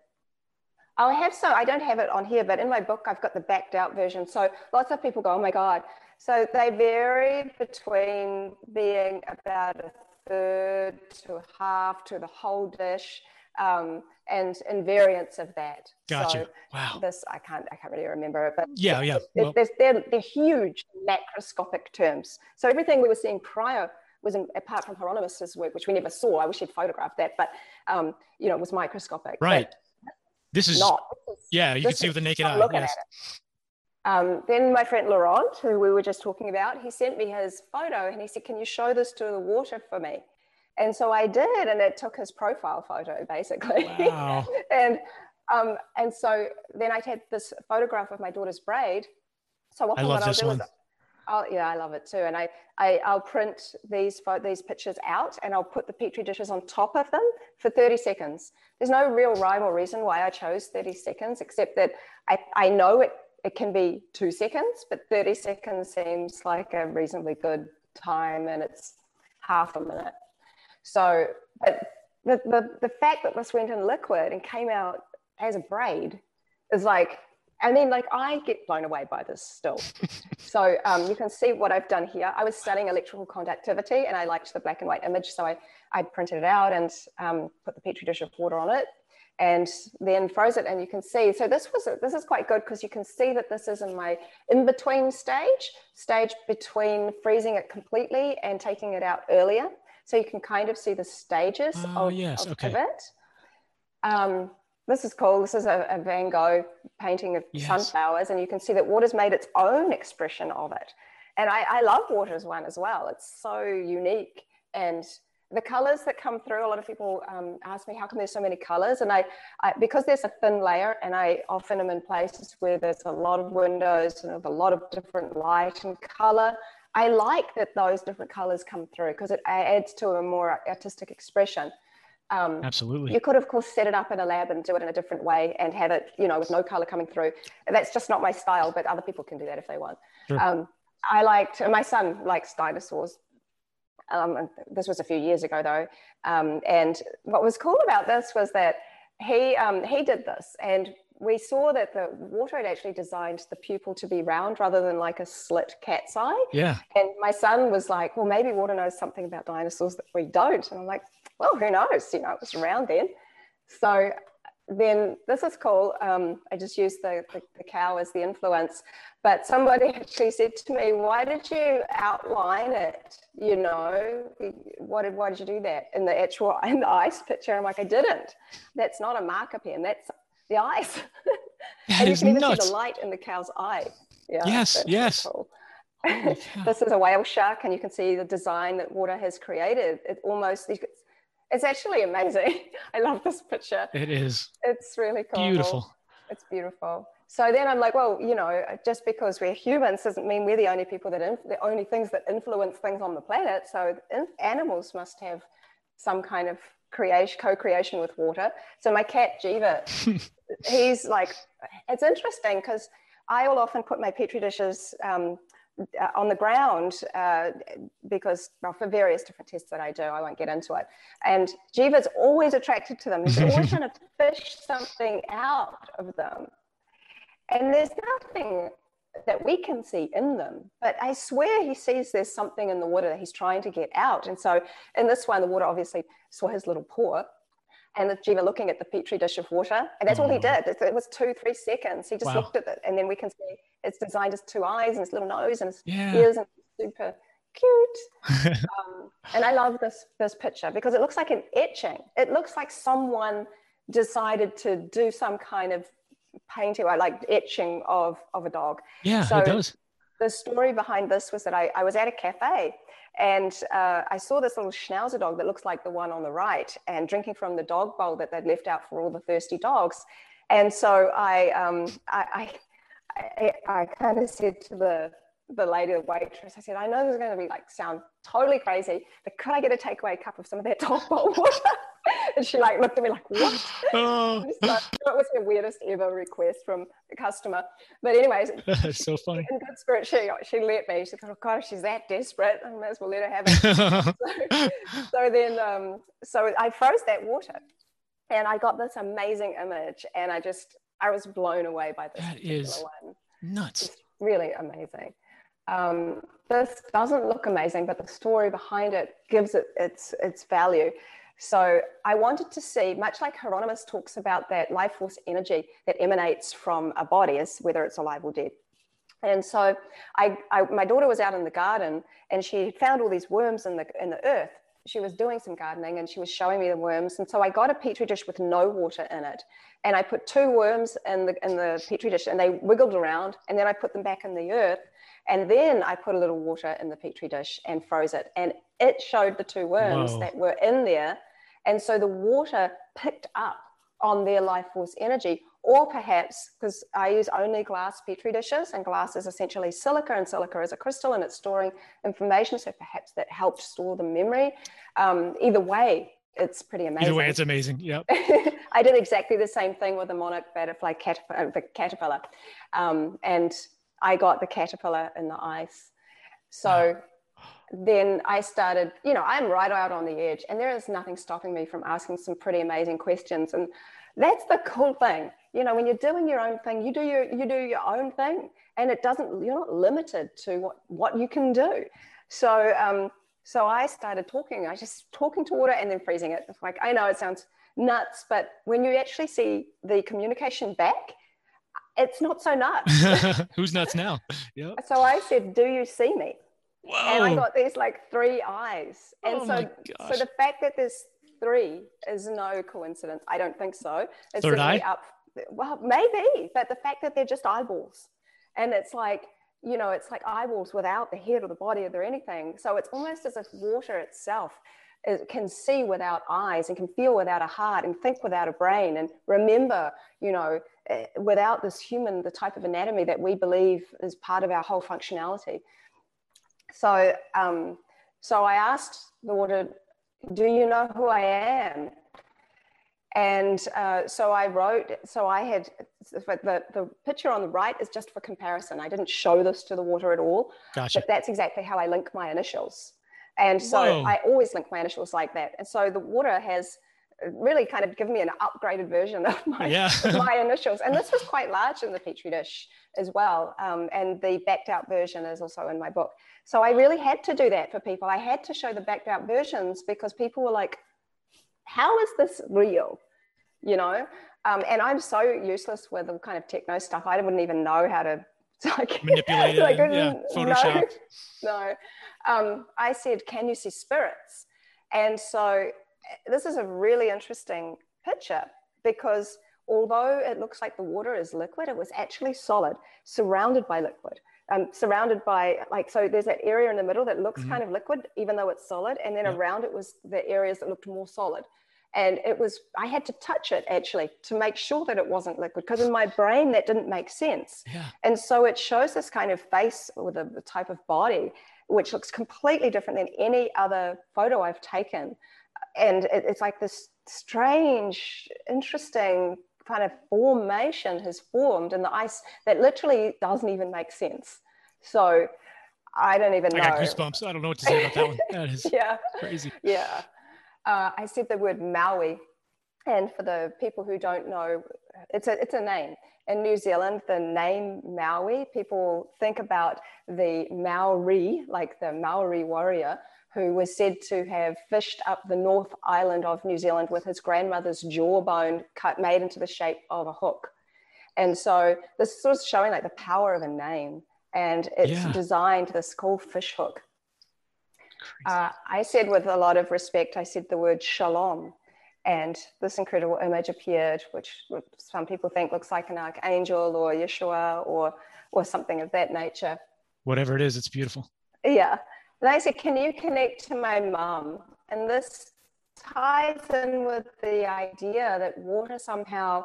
Oh, I don't have it on here, but in my book, I've got the backed out version. So lots of people go, oh my God. So they vary between being about a third to half to the whole dish, and variants of that. Gotcha. So wow. This I can't really remember it, but yeah. Well, they're huge macroscopic terms. So everything we were seeing prior was, apart from Hieronymus's work, which we never saw. I wish he'd photographed that, but it was microscopic. Right. But this is not. You can see with the naked eye. Yes. Then my friend Laurent, who we were just talking about, he sent me his photo and he said, "Can you show this to the water for me?" And so I did, and it took his profile photo, basically. Wow. and so then I had this photograph of my daughter's braid. So often what I'll do is, I love it too. And I'll print these pictures out, and I'll put the Petri dishes on top of them for 30 seconds. There's no real rhyme or reason why I chose 30 seconds, except that I know it can be 2 seconds, but 30 seconds seems like a reasonably good time, and it's half a minute. So, but the fact that this went in liquid and came out as a braid is like, I mean, like, I get blown away by this still. So you can see what I've done here. I was studying electrical conductivity, and I liked the black and white image. So I printed it out and put the Petri dish of water on it, and then froze it, and you can see. So this is quite good, because you can see that this is in my in-between stage between freezing it completely and taking it out earlier. So you can kind of see the stages of it. This is cool. This is a Van Gogh painting of sunflowers, and you can see that water's made its own expression of it. And I love water as one as well. It's so unique, and the colors that come through, a lot of people ask me, how come there's so many colors? And I because there's a thin layer, and I often am in places where there's a lot of windows and a lot of different light and color, I like that those different colors come through, because it adds to a more artistic expression. Absolutely. You could, of course, set it up in a lab and do it in a different way and have it, with no color coming through. That's just not my style, but other people can do that if they want. Sure. My son likes dinosaurs. This was a few years ago, though. And what was cool about this was that he did this, and we saw that the water had actually designed the pupil to be round rather than like a slit cat's eye. Yeah. And my son was like, well, maybe water knows something about dinosaurs that we don't. And I'm like, well, who knows? It was round then. So then this is cool. I just used the cow as the influence. But somebody actually said to me, why did you outline it? Why did you do that in the ice picture? I'm like, I didn't. That's not a marker pen. That's the eyes. And you can even see the light in the cow's eye. Yeah, yes. Cool. Yeah. This is a whale shark, and you can see the design that water has created. It's actually amazing. I love this picture. It is. It's really cool. Beautiful. It's beautiful. So then I'm like, well, just because we're humans doesn't mean we're the only people that the only things that influence things on the planet. So animals must have some kind of co-creation with water. So my cat Jeeva, he's like, it's interesting because I will often put my Petri dishes on the ground because, well, for various different tests that I do, I won't get into it. And Jeeva's always attracted to them. He's always trying to fish something out of them. And there's nothing that we can see in them, but I swear he sees there's something in the water that he's trying to get out. And so in this one, the water obviously saw his little paw and the Jeeva looking at the Petri dish of water, and that's all he did. It was 2-3 seconds. He just looked at it, and then we can see it's designed as 2 eyes and its little nose and its ears, and super cute. And I love this picture because it looks like an etching. It looks like someone decided to do some kind of painting, I like etching of a dog. Yeah, so it does. The story behind this was that I was at a cafe, and I saw this little schnauzer dog that looks like the one on the right and drinking from the dog bowl that they'd left out for all the thirsty dogs. And so I kind of said to the lady, the waitress, I said, I know this is going to sound totally crazy, but could I get a takeaway cup of some of that dog bowl water? And she like looked at me like, what? Oh. That was the weirdest ever request from a customer. But anyways, that's so funny. In good spirit, she let me. She thought, oh God, if she's that desperate, I might as well let her have it. So I froze that water, and I got this amazing image, and I was blown away by this. That is one. Nuts. It's really amazing. This doesn't look amazing, but the story behind it gives it its value. So I wanted to see, much like Hieronymus talks about that life force energy that emanates from a body, whether it's alive or dead. And so my daughter was out in the garden, and she found all these worms in the earth. She was doing some gardening, and she was showing me the worms. And so I got a petri dish with no water in it, and I put two worms in the petri dish, and they wiggled around, and then I put them back in the earth. And then I put a little water in the petri dish and froze it. And it showed the two worms that were in there. And so the water picked up on their life force energy, or perhaps because I use only glass petri dishes, and glass is essentially silica, and silica is a crystal, and it's storing information. So perhaps that helped store the memory. Either way, it's pretty amazing. Either way, it's amazing. Yep. I did exactly the same thing with the monarch butterfly caterpillar. And I got the caterpillar in the ice. So then I started, I'm right out on the edge, and there is nothing stopping me from asking some pretty amazing questions. And that's the cool thing. When you're doing your own thing, you do your own thing, and you're not limited to what you can do. So, so I started talking. I was just talking to water and then freezing it. It's like, I know it sounds nuts, but when you actually see the communication back, it's not so nuts. Who's nuts now? Yep. So I said, do you see me? Whoa. And I got these like three eyes. And so the fact that there's three is no coincidence. I don't think so. It's third eye? Well, maybe. But the fact that they're just eyeballs. And it's like, it's like eyeballs without the head or the body or anything. So it's almost as if water itself can see without eyes, and can feel without a heart, and think without a brain, and remember, without this human, the type of anatomy that we believe is part of our whole functionality. So, so I asked the water, do you know who I am? And so I wrote, the picture on the right is just for comparison. I didn't show this to the water at all. Gotcha. But that's exactly how I link my initials. And so I always link my initials like that. And so the water has really kind of given me an upgraded version of my initials. And this was quite large in the petri dish as well. And the backed out version is also in my book. So I really had to do that for people. I had to show the backed out versions because people were like, how is this real? And I'm so useless with the kind of techno stuff. I wouldn't even know how to manipulate it. Photoshop. I said, can you see spirits? And so this is a really interesting picture, because although it looks like the water is liquid, it was actually solid, surrounded by liquid, so there's that area in the middle that looks kind of liquid, even though it's solid. And then around it was the areas that looked more solid. And it was, I had to touch it actually to make sure that it wasn't liquid, because in my brain that didn't make sense. Yeah. And so it shows this kind of face with a type of body, which looks completely different than any other photo I've taken. And it's like this strange, interesting kind of formation has formed in the ice that literally doesn't even make sense. So I don't even know. I got goosebumps. I don't know what to say about that one. That is crazy. Yeah. I said the word Maui, and for the people who don't know, it's a name. In New Zealand, the name Maui, people think about the Maori, like the Maori warrior, who was said to have fished up the North Island of New Zealand with his grandmother's jawbone made into the shape of a hook. And so this is sort of showing like the power of a name, and it's designed this cool fish hook. I said with a lot of respect, I said the word shalom, and this incredible image appeared, which some people think looks like an archangel or Yeshua or something of that nature. Whatever it is, it's beautiful. Yeah. And I said, can you connect to my mum? And this ties in with the idea that water somehow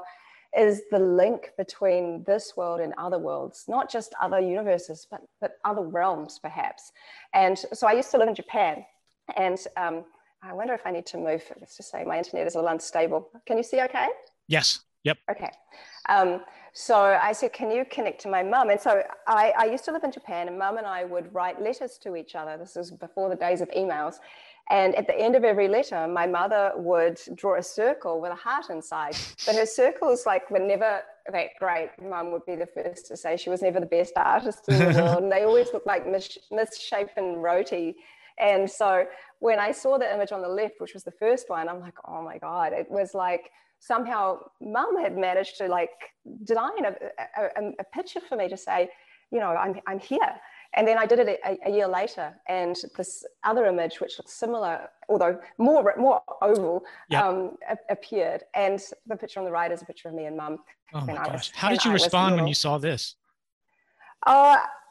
is the link between this world and other worlds, not just other universes, but other realms perhaps. And so I used to live in Japan, and I wonder if I need to move. Let's just say my internet is a little unstable. Can you see okay? Yes. Yep. Okay. So I said, can you connect to my mum? And so I used to live in Japan, and mum and I would write letters to each other. This is before the days of emails. And at the end of every letter, my mother would draw a circle with a heart inside. But her circles like were never that great. Mum would be the first to say she was never the best artist in the world. And they always looked like misshapen roti. And so when I saw the image on the left, which was the first one, I'm like, oh my God, it was like, somehow mum had managed to like design a picture for me to say, you know, I'm here. And then I did it a year later. And this other image, which looks similar, although more oval, yep, appeared. And the picture on the right is a picture of me and mum. Oh my gosh. How did you respond when you saw this?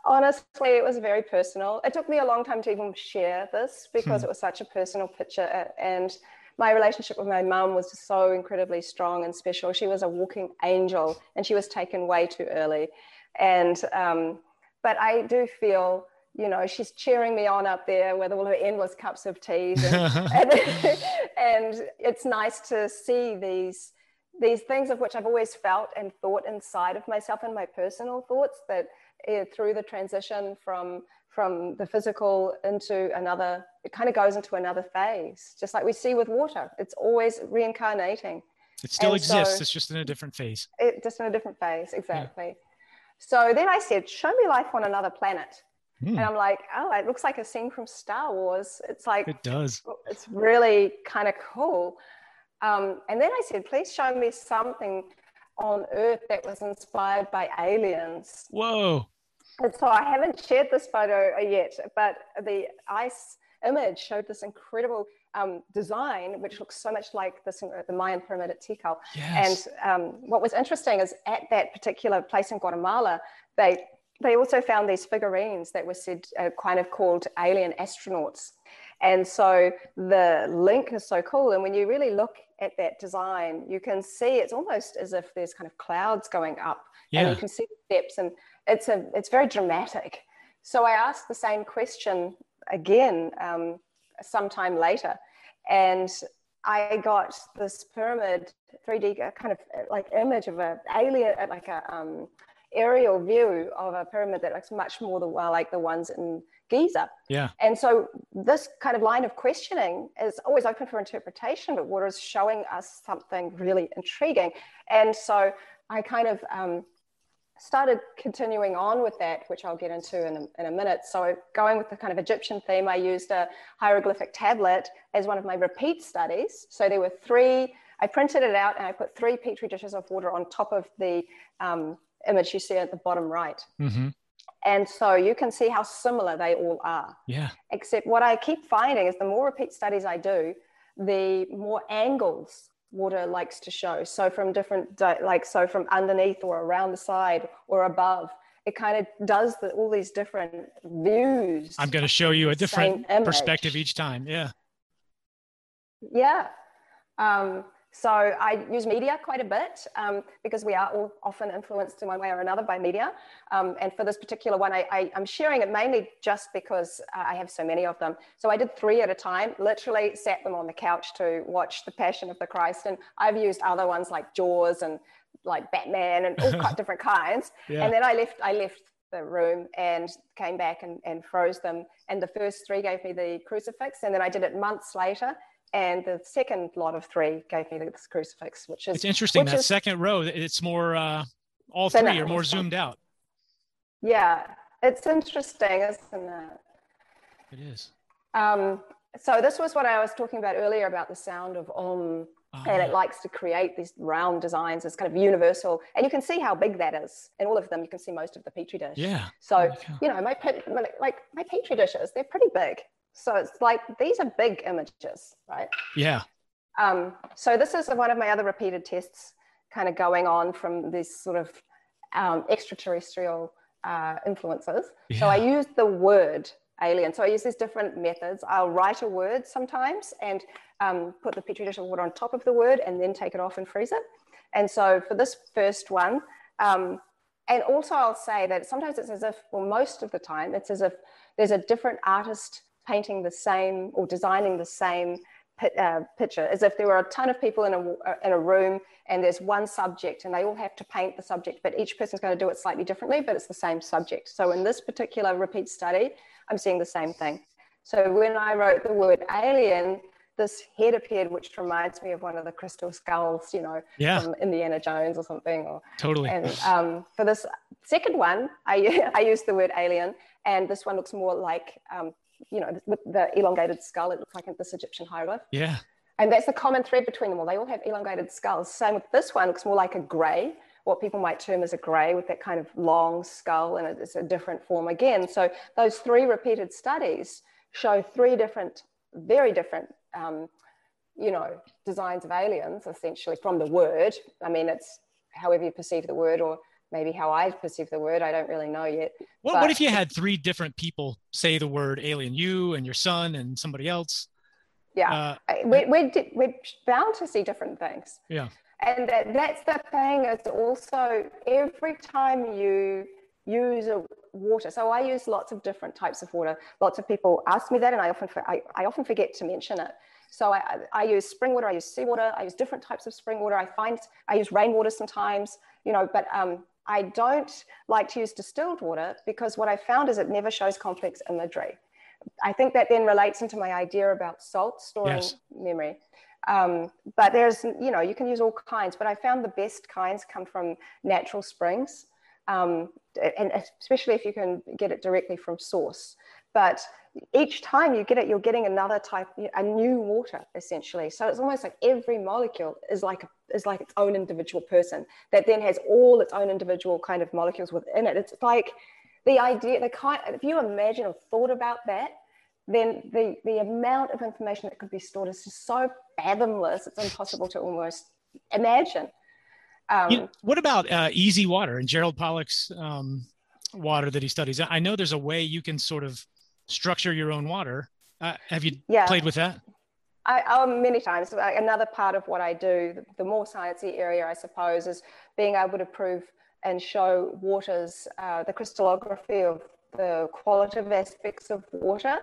Honestly, it was very personal. It took me a long time to even share this because it was such a personal picture. And my relationship with my mum was just so incredibly strong and special. She was a walking angel, and she was taken way too early. And, but I do feel, you know, she's cheering me on up there with all her endless cups of teas. And, and it's nice to see these things of which I've always felt and thought inside of myself and my personal thoughts, that through the transition from the physical into another, it kind of goes into another phase, just like we see with water. It's always reincarnating. It still exists. So, it's just in a different phase. Just in a different phase, exactly. Yeah. So then I said, show me life on another planet. And I'm like, oh, it looks like a scene from Star Wars. It's like, it does. It's really kind of cool. And then I said, please show me something on Earth that was inspired by aliens. Whoa. And so I haven't shared this photo yet, but the ice image showed this incredible design, which looks so much like this, the Mayan pyramid at Tikal. Yes. And what was interesting is at that particular place in Guatemala, they also found these figurines that were said kind of called alien astronauts. And so the link is so cool. And when you really look at that design, you can see it's almost as if there's kind of clouds going up, and you can see the steps, and it's very dramatic. So I asked the same question again sometime later, and I got this pyramid 3D kind of like image of an alien, like a aerial view of a pyramid that looks much more like the ones in Giza. Yeah. And so this kind of line of questioning is always open for interpretation, but water is showing us something really intriguing. And so I kind of started continuing on with that, which I'll get into in a minute. So going with the kind of Egyptian theme, I used a hieroglyphic tablet as one of my repeat studies. So there were three, I printed it out and I put three Petri dishes of water on top of the image you see at the bottom right. And so you can see how similar they all are. Yeah. Except what I keep finding is the more repeat studies I do, the more angles water likes to show. So from different, like, so from underneath or around the side or above, it kind of does all these different views. I'm going to show you a different perspective each time. Yeah. Yeah. So I use media quite a bit because we are all often influenced in one way or another by media. And for this particular one, I'm sharing it mainly just because I have so many of them. So I did three at a time, literally sat them on the couch to watch The Passion of the Christ. And I've used other ones like Jaws and like Batman and all quite different kinds. Yeah. And then I left the room and came back and froze them. And the first three gave me the crucifix. And then I did it months later. And the second lot of three gave me this crucifix, which is... It's interesting, that second row, it's more, all three are more zoomed out. Yeah, it's interesting, isn't it? It is. So this was what I was talking about earlier about the sound of Om, and it likes to create these round designs. It's kind of universal. And you can see how big that is. In all of them, you can see most of the Petri dish. Yeah. So, you know, my Petri dishes, they're pretty big. So it's like, these are big images, right? Yeah. So this is one of my other repeated tests kind of going on from these sort of extraterrestrial influences. Yeah. So I use the word alien. So I use these different methods. I'll write a word sometimes and put the Petri dish of water on top of the word and then take it off and freeze it. And so for this first one, and also I'll say that sometimes it's as if, well, most of the time, it's as if there's a different artist painting the same or designing the same picture, as if there were a ton of people in a room and there's one subject and they all have to paint the subject, but each person's going to do it slightly differently, but it's the same subject. So in this particular repeat study, I'm seeing the same thing. So when I wrote the word alien, this head appeared, which reminds me of one of the crystal skulls, you know, from Indiana Jones or something. Or, totally. And for this second one, I used the word alien, and this one looks more like, you know, with the elongated skull, it looks like this Egyptian hieroglyph. Yeah. And that's the common thread between them all. They all have elongated skulls. Same with this one, looks more like a grey, what people might term as a grey, with that kind of long skull, and it's a different form again. So those three repeated studies show three different, very different, you know, designs of aliens, essentially, from the word. I mean, it's however you perceive the word, or maybe how I perceive the word. I don't really know yet. Well, what if you had three different people say the word alien, you and your son and somebody else? Yeah, we're bound to see different things. Yeah. And that's the thing, is also every time you use a water. So I use lots of different types of water. Lots of people ask me that, and I often forget to mention it. So I use spring water, I use seawater, I use different types of spring water. I use rainwater sometimes, you know, but I don't like to use distilled water, because what I found is it never shows complex imagery. I think that then relates into my idea about salt storing memory. But there's, you know, you can use all kinds, but I found the best kinds come from natural springs. And especially if you can get it directly from source. But each time you get it, you're getting another type, a new water, essentially. So it's almost like every molecule is like its own individual person that then has all its own individual kind of molecules within it. It's like the idea, the kind, if you imagine or thought about that, then the amount of information that could be stored is just so fathomless, it's impossible to almost imagine. You know, what about easy water and Gerald Pollack's water that he studies? I know there's a way you can sort of structure your own water. Have you played with that? Many times. Another part of what I do, the more sciencey area, I suppose, is being able to prove and show waters, the crystallography of the qualitative aspects of water.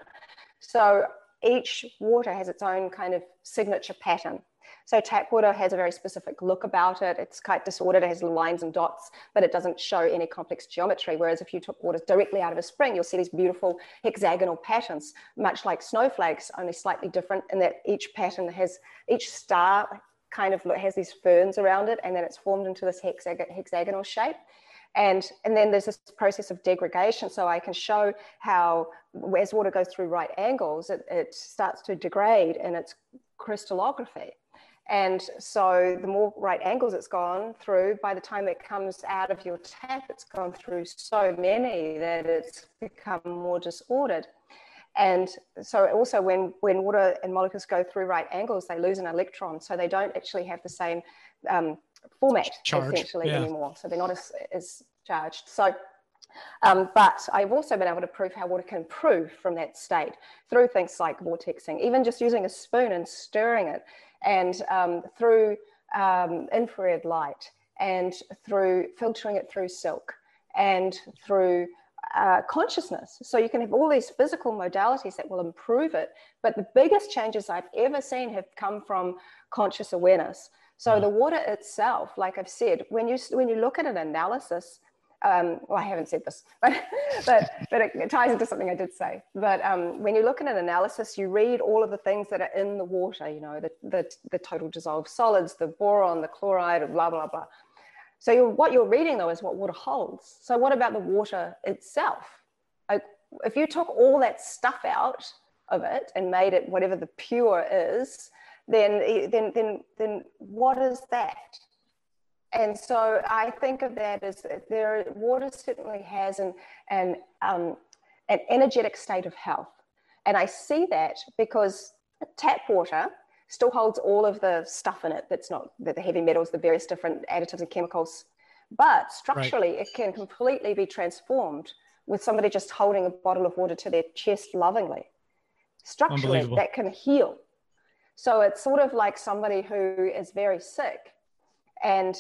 So each water has its own kind of signature pattern. So tap water has a very specific look about it. It's quite disordered. It has lines and dots, but it doesn't show any complex geometry. Whereas if you took water directly out of a spring, you'll see these beautiful hexagonal patterns, much like snowflakes, only slightly different in that each pattern has, each star kind of has these ferns around it, and then it's formed into this hexagonal shape. And then there's this process of degradation. So I can show how, as water goes through right angles, it starts to degrade in its crystallography. And so the more right angles it's gone through, by the time it comes out of your tap, it's gone through so many that it's become more disordered. And so also when water and molecules go through right angles, they lose an electron. So they don't actually have the same format essentially anymore. So they're not as charged. So, but I've also been able to prove how water can improve from that state through things like vortexing, even just using a spoon and stirring it, and through infrared light, and through filtering it through silk, and through consciousness. So you can have all these physical modalities that will improve it, but the biggest changes I've ever seen have come from conscious awareness. So the water itself, like I've said, when you look at an analysis, well, I haven't said this, but it ties into something I did say. But when you look at an analysis, you read all of the things that are in the water, you know, the total dissolved solids, the boron, the chloride, blah, blah, blah. So what you're reading, though, is what water holds. So what about the water itself? If you took all that stuff out of it and made it whatever the pure is, then what is that? And so I think of that as water certainly has an energetic state of health. And I see that because tap water still holds all of the stuff in it that's not, the heavy metals, the various different additives and chemicals, but structurally it can completely be transformed with somebody just holding a bottle of water to their chest lovingly. Structurally, that can heal. So it's sort of like somebody who is very sick and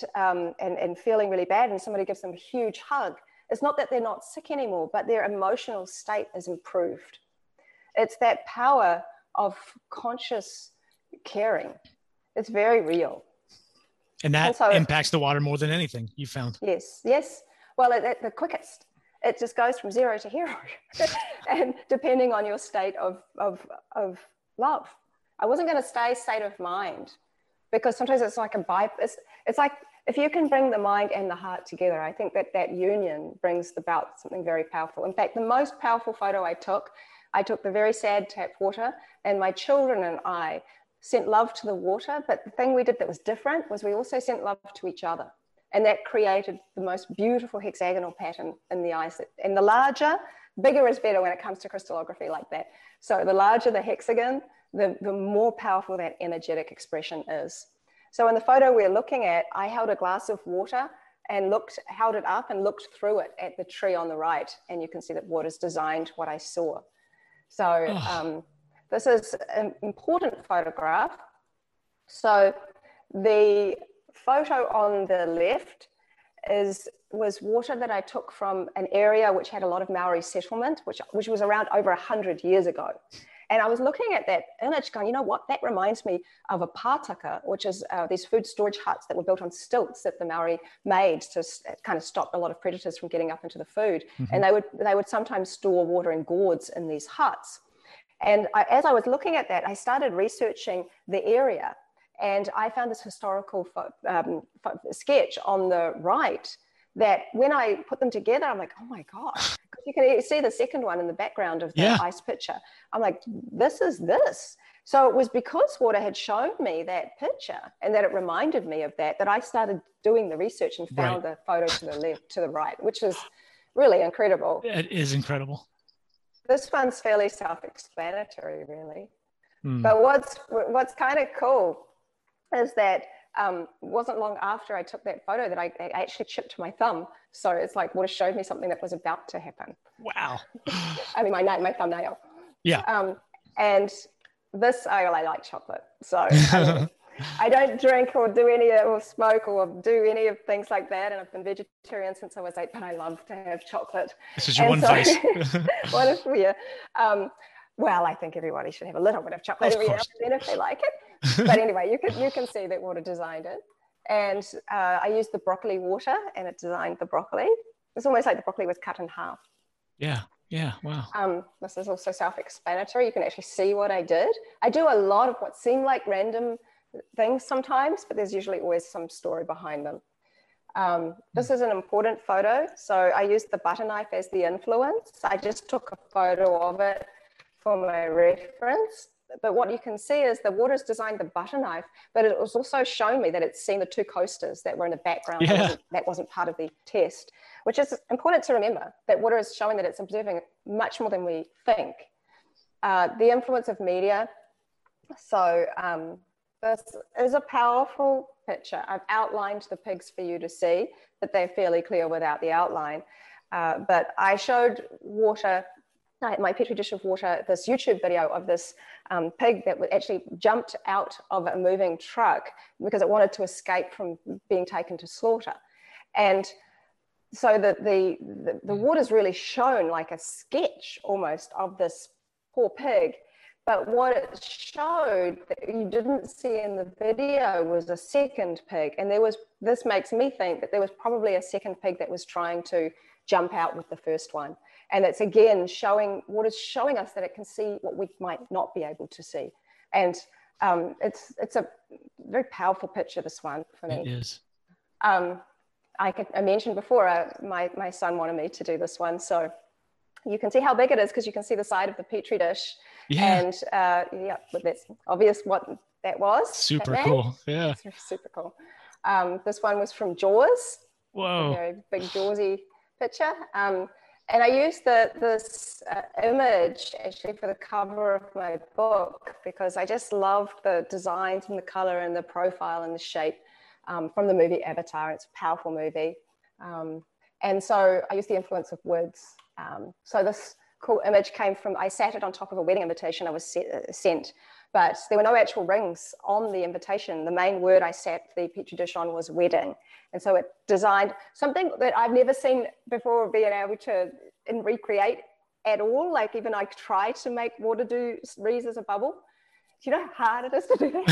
feeling really bad, and somebody gives them a huge hug. It's not that they're not sick anymore, but their emotional state is improved. It's that power of conscious caring. It's very real. And that impacts the water more than anything you found. Yes, yes. Well, at the quickest, it just goes from zero to hero. And depending on your state of love. I wasn't going to stay state of mind, because sometimes it's like a it's like if you can bring the mind and the heart together, I think that that union brings about something very powerful. In fact, the most powerful photo I took the very sad tap water, and my children and I sent love to the water. But the thing we did that was different was we also sent love to each other. And that created the most beautiful hexagonal pattern in the ice. And the larger, bigger is better when it comes to crystallography like that. So the larger the hexagon, the more powerful that energetic expression is. So in the photo we're looking at, I held a glass of water and held it up and looked through it at the tree on the right. And you can see that water's designed what I saw. So this is an important photograph. So the photo on the left was water that I took from an area which had a lot of Maori settlement, which was around over 100 years ago. And I was looking at that image going, you know what, that reminds me of a pātaka, which is these food storage huts that were built on stilts that the Maori made to kind of stop a lot of predators from getting up into the food. Mm-hmm. And they would sometimes store water in gourds in these huts. And as I was looking at that, I started researching the area. And I found this historical sketch on the right that when I put them together, I'm like, oh my gosh. You can see the second one in the background of the ice picture. I'm like, this is this. So it was because water had shown me that picture and that it reminded me of that, that I started doing the research and found the photo to the left, to the right, which is really incredible. It is incredible. This one's fairly self-explanatory, really. Mm. But what's kind of cool is that wasn't long after I took that photo that I actually chipped my thumb. So it's like water showed me something that was about to happen. Wow. I mean, my thumbnail. Yeah. And this, I like chocolate. So I don't drink or do any or smoke or do any of things like that. And I've been vegetarian since I was 8, but I love to have chocolate. This is your one face. What if we well, I think everybody should have a little bit of chocolate every now and then if they like it. But anyway, you can see that water designed it. And I used the broccoli water and it designed the broccoli. It's almost like the broccoli was cut in half. Yeah, yeah, wow. This is also self-explanatory. You can actually see what I did. I do a lot of what seem like random things sometimes, but there's usually always some story behind them. This is an important photo. So I used the butter knife as the influence. I just took a photo of it for my reference. But what you can see is the water's designed the butter knife, but it was also shown me that it's seen the two coasters that were in the background. Yeah. That wasn't part of the test, which is important to remember, that water is showing that it's observing much more than we think. The influence of media. So this is a powerful picture. I've outlined the pigs for you to see, but they're fairly clear without the outline. But I showed water, my petri dish of water, this YouTube video of this pig that actually jumped out of a moving truck because it wanted to escape from being taken to slaughter. And so the water's really shown like a sketch almost of this poor pig. But what it showed that you didn't see in the video was a second pig. And this makes me think that there was probably a second pig that was trying to jump out with the first one. And it's again showing us that it can see what we might not be able to see. And it's a very powerful picture, this one, for me. It is. I mentioned before, my son wanted me to do this one. So you can see how big it is because you can see the side of the Petri dish. Yeah. And but that's obvious what that was. Super cool. Yeah. It's super cool. This one was from Jaws. Whoa. Very big Jawsy picture. And I used this image actually for the cover of my book because I just loved the designs and the color and the profile and the shape from the movie Avatar. It's a powerful movie. And so I used the influence of words. So this cool image came from, I sat it on top of a wedding invitation I was sent, but there were no actual rings on the invitation. The main word I sat the Petri dish on was wedding. And so it designed something that I've never seen before being able to recreate at all. Like even I try to make water do reeds as a bubble. Do you know how hard it is to do that?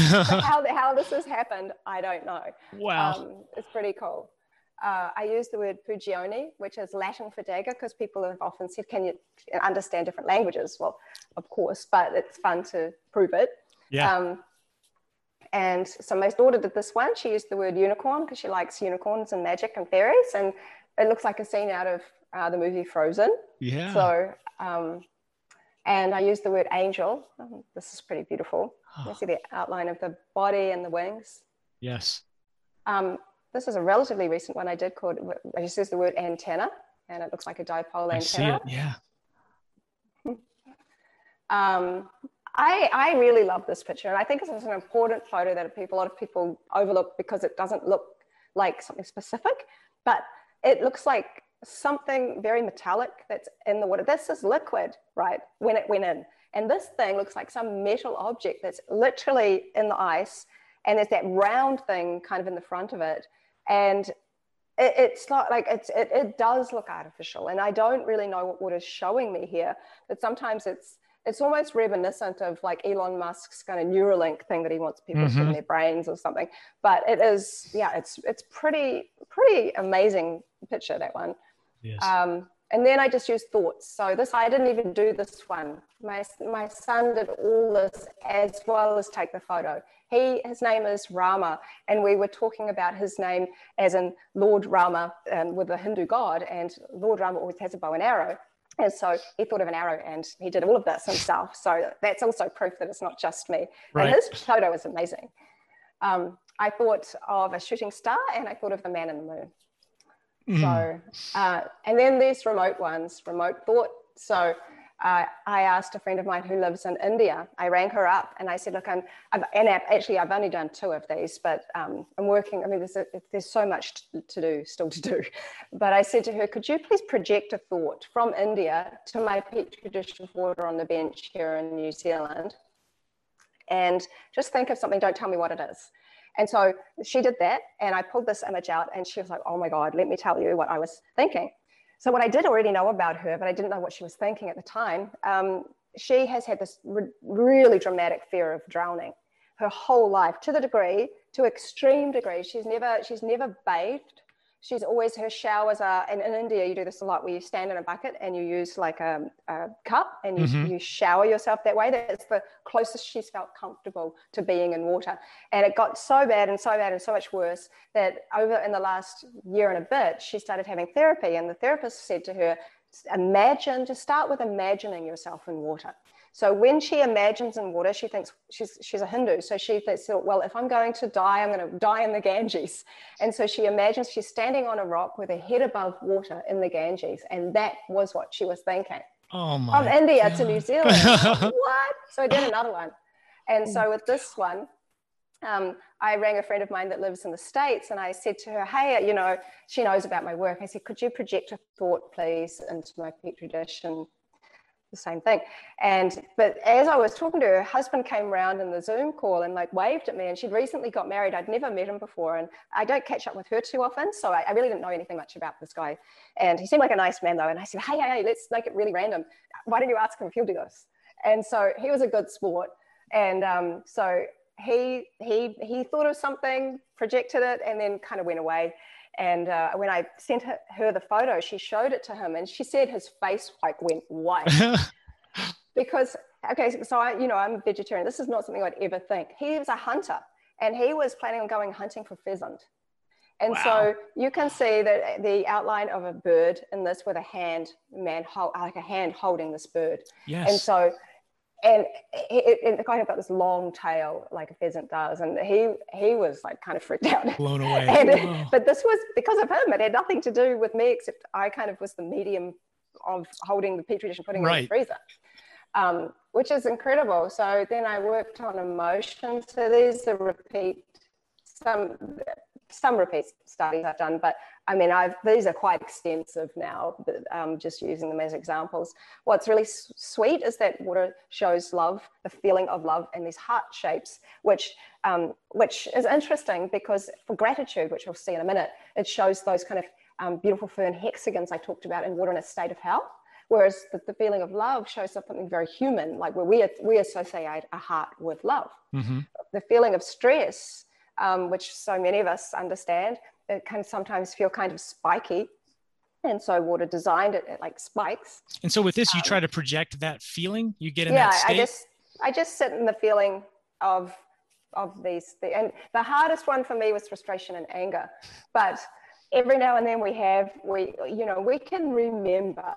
How this has happened, I don't know. Wow. It's pretty cool. I use the word Pugioni, which is Latin for dagger, because people have often said, can you understand different languages? Well, of course, but it's fun to prove it. Yeah. And so my daughter did this one. She used the word unicorn because she likes unicorns and magic and fairies. And it looks like a scene out of the movie Frozen. Yeah. So, and I used the word angel. This is pretty beautiful. You see the outline of the body and the wings. Yes. This is a relatively recent one I did called, I just used the word antenna, and it looks like a dipole antenna. I see it, yeah. I really love this picture, and I think it's an important photo that a lot of people overlook because it doesn't look like something specific, but it looks like something very metallic that's in the water. This is liquid, right, when it went in. And this thing looks like some metal object that's literally in the ice, and there's that round thing kind of in the front of it. And it's not like, it does look artificial. And I don't really know what water's showing me here, but sometimes it's almost reminiscent of like Elon Musk's kind of Neuralink thing that he wants people to in their brains or something. But it is, yeah, it's pretty amazing picture, that one. Yes. And then I just used thoughts. So this, I didn't even do this one. My son did all this as well as take the photo. His name is Rama. And we were talking about his name as in Lord Rama, with the Hindu god, and Lord Rama always has a bow and arrow. And so he thought of an arrow and he did all of this himself. So that's also proof that it's not just me. Right. And his photo is amazing. I thought of a shooting star, and I thought of the man in the moon. So, and then there's remote ones, remote thought. So I asked a friend of mine who lives in India, I rang her up and I said, look, I've only done 2 of these, but I'm working, I mean, there's so much still to do. But I said to her, could you please project a thought from India to my petri dish of water on the bench here in New Zealand? And just think of something, don't tell me what it is. And so she did that, and I pulled this image out, and she was like, oh my God, let me tell you what I was thinking. So what I did already know about her, but I didn't know what she was thinking at the time, she has had this really dramatic fear of drowning her whole life, to extreme degree. She's never bathed. She's always, her showers are, and in India you do this a lot, where you stand in a bucket and you use like a cup and you shower yourself that way. That's the closest she's felt comfortable to being in water. And it got so bad and so bad and so much worse that over in the last year and a bit, she started having therapy, and the therapist said to her, start with imagining yourself in water. So when she imagines in water, she thinks she's a Hindu. So she thinks, well, if I'm going to die, I'm going to die in the Ganges. And so she imagines she's standing on a rock with her head above water in the Ganges. And that was what she was thinking. Oh my God. From India to New Zealand. What? So I did another one. And so with this one, I rang a friend of mine that lives in the States, and I said to her, hey, you know, she knows about my work. I said, could you project a thought, please, into my petri dish? And the same thing. But as I was talking to her, husband came round in the Zoom call and like waved at me, and she'd recently got married. I'd never met him before, and I don't catch up with her too often, so I really didn't know anything much about this guy. And he seemed like a nice man though, and I said, hey, let's make it really random. Why don't you ask him if he'll do this? And so he was a good sport, and so he thought of something, projected it, and then kind of went away. And when I sent her the photo, she showed it to him, and she said his face like went white. Because, okay, so I'm a vegetarian. This is not something I'd ever think. He was a hunter, and he was planning on going hunting for pheasant. And wow. So you can see that the outline of a bird in this with a hand holding this bird. Yes. And so, and it kind of got this long tail like a pheasant does, and he was like kind of freaked out, blown away. But this was because of him. It had nothing to do with me, except I kind of was the medium of holding the petri dish and putting it in the freezer, which is incredible. So then I worked on emotion. So there's the repeat, some repeat studies I've done, but I mean, these are quite extensive now, but just using them as examples. What's really sweet is that water shows love, the feeling of love, and these heart shapes, which is interesting because for gratitude, which we'll see in a minute, it shows those kind of beautiful fern hexagons I talked about in water in a state of health, Whereas the feeling of love shows up something very human, like where we associate a heart with love. Mm-hmm. The feeling of stress, which so many of us understand, it can sometimes feel kind of spiky. And so water designed it like spikes. And so with this, you try to project that feeling you get in that state? Yeah, I just sit in the feeling of these things. And the hardest one for me was frustration and anger. But every now and then we can remember.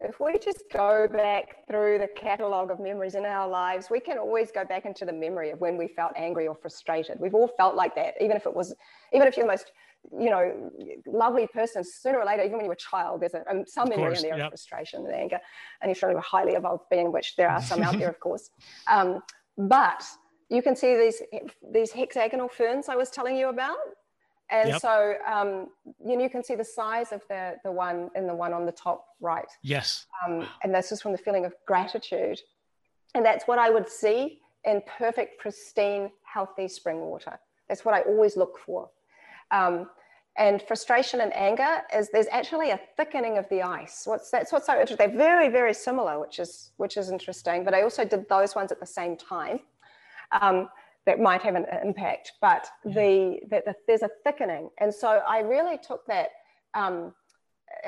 If we just go back through the catalogue of memories in our lives, we can always go back into the memory of when we felt angry or frustrated. We've all felt like that, even if you're the most, lovely person, sooner or later, even when you're a child, there's some memory in there of frustration and anger, and you're surely a highly evolved being, which there are some out there, of course. But you can see these hexagonal ferns I was telling you about. And so you can see the size of the one in the one on the top right. Yes. And this is from the feeling of gratitude. And that's what I would see in perfect, pristine, healthy spring water. That's what I always look for. And frustration and anger is there's actually a thickening of the ice. That's what's so interesting. They're very, very similar, which is interesting. But I also did those ones at the same time. That might have an impact, but there's a thickening. And so I really took that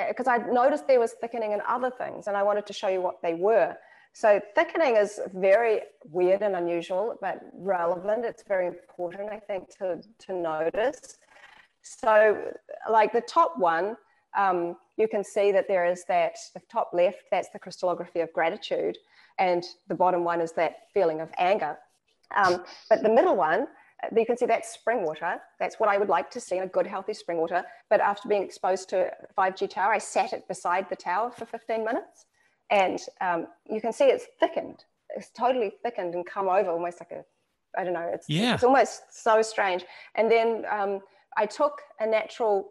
because I noticed there was thickening in other things, and I wanted to show you what they were. So thickening is very weird and unusual, but relevant. It's very important, I think, to notice. So like the top one, you can see that there is that, the top left, that's the crystallography of gratitude, and the bottom one is that feeling of anger. But the middle one, you can see that's spring water. That's what I would like to see in a good, healthy spring water. But after being exposed to a 5G tower, I sat it beside the tower for 15 minutes. And you can see it's thickened. It's totally thickened and come over almost like I don't know. It's almost so strange. And then I took a natural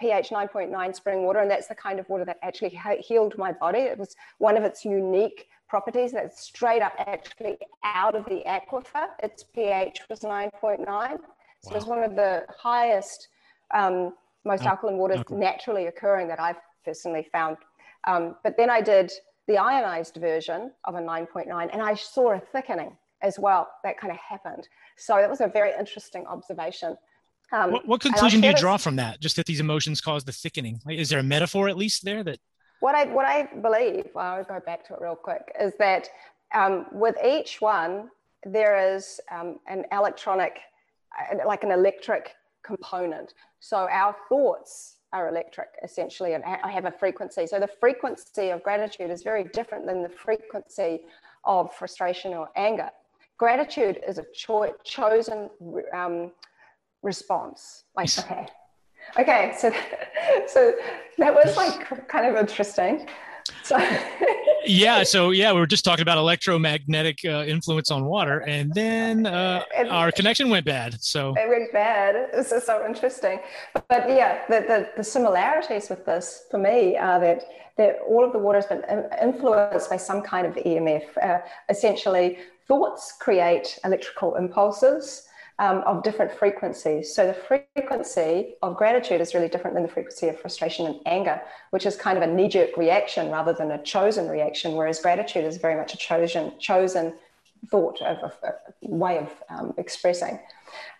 pH 9.9 spring water, and that's the kind of water that actually healed my body. It was one of its unique properties that's straight up actually out of the aquifer. Its pH was 9.9. So it's one of the highest, most alkaline waters naturally occurring that I've personally found. But then I did the ionized version of a 9.9, and I saw a thickening as well. That kind of happened. So that was a very interesting observation. What conclusion do you draw from that? Just that these emotions cause the thickening. Is there a metaphor at least there that? What I believe, I'll go back to it real quick, is that with each one, there is an electric component. So our thoughts are electric, essentially, and I have a frequency. So the frequency of gratitude is very different than the frequency of frustration or anger. Gratitude is a chosen response. Like, okay, so that was like kind of interesting. So we were just talking about electromagnetic influence on water, and then our connection went bad. So it went bad. This is so interesting. But the similarities with this for me are that all of the water has been influenced by some kind of EMF. Essentially, thoughts create electrical impulses. Of different frequencies. So the frequency of gratitude is really different than the frequency of frustration and anger, which is kind of a knee-jerk reaction rather than a chosen reaction, whereas gratitude is very much a chosen thought of a way of expressing.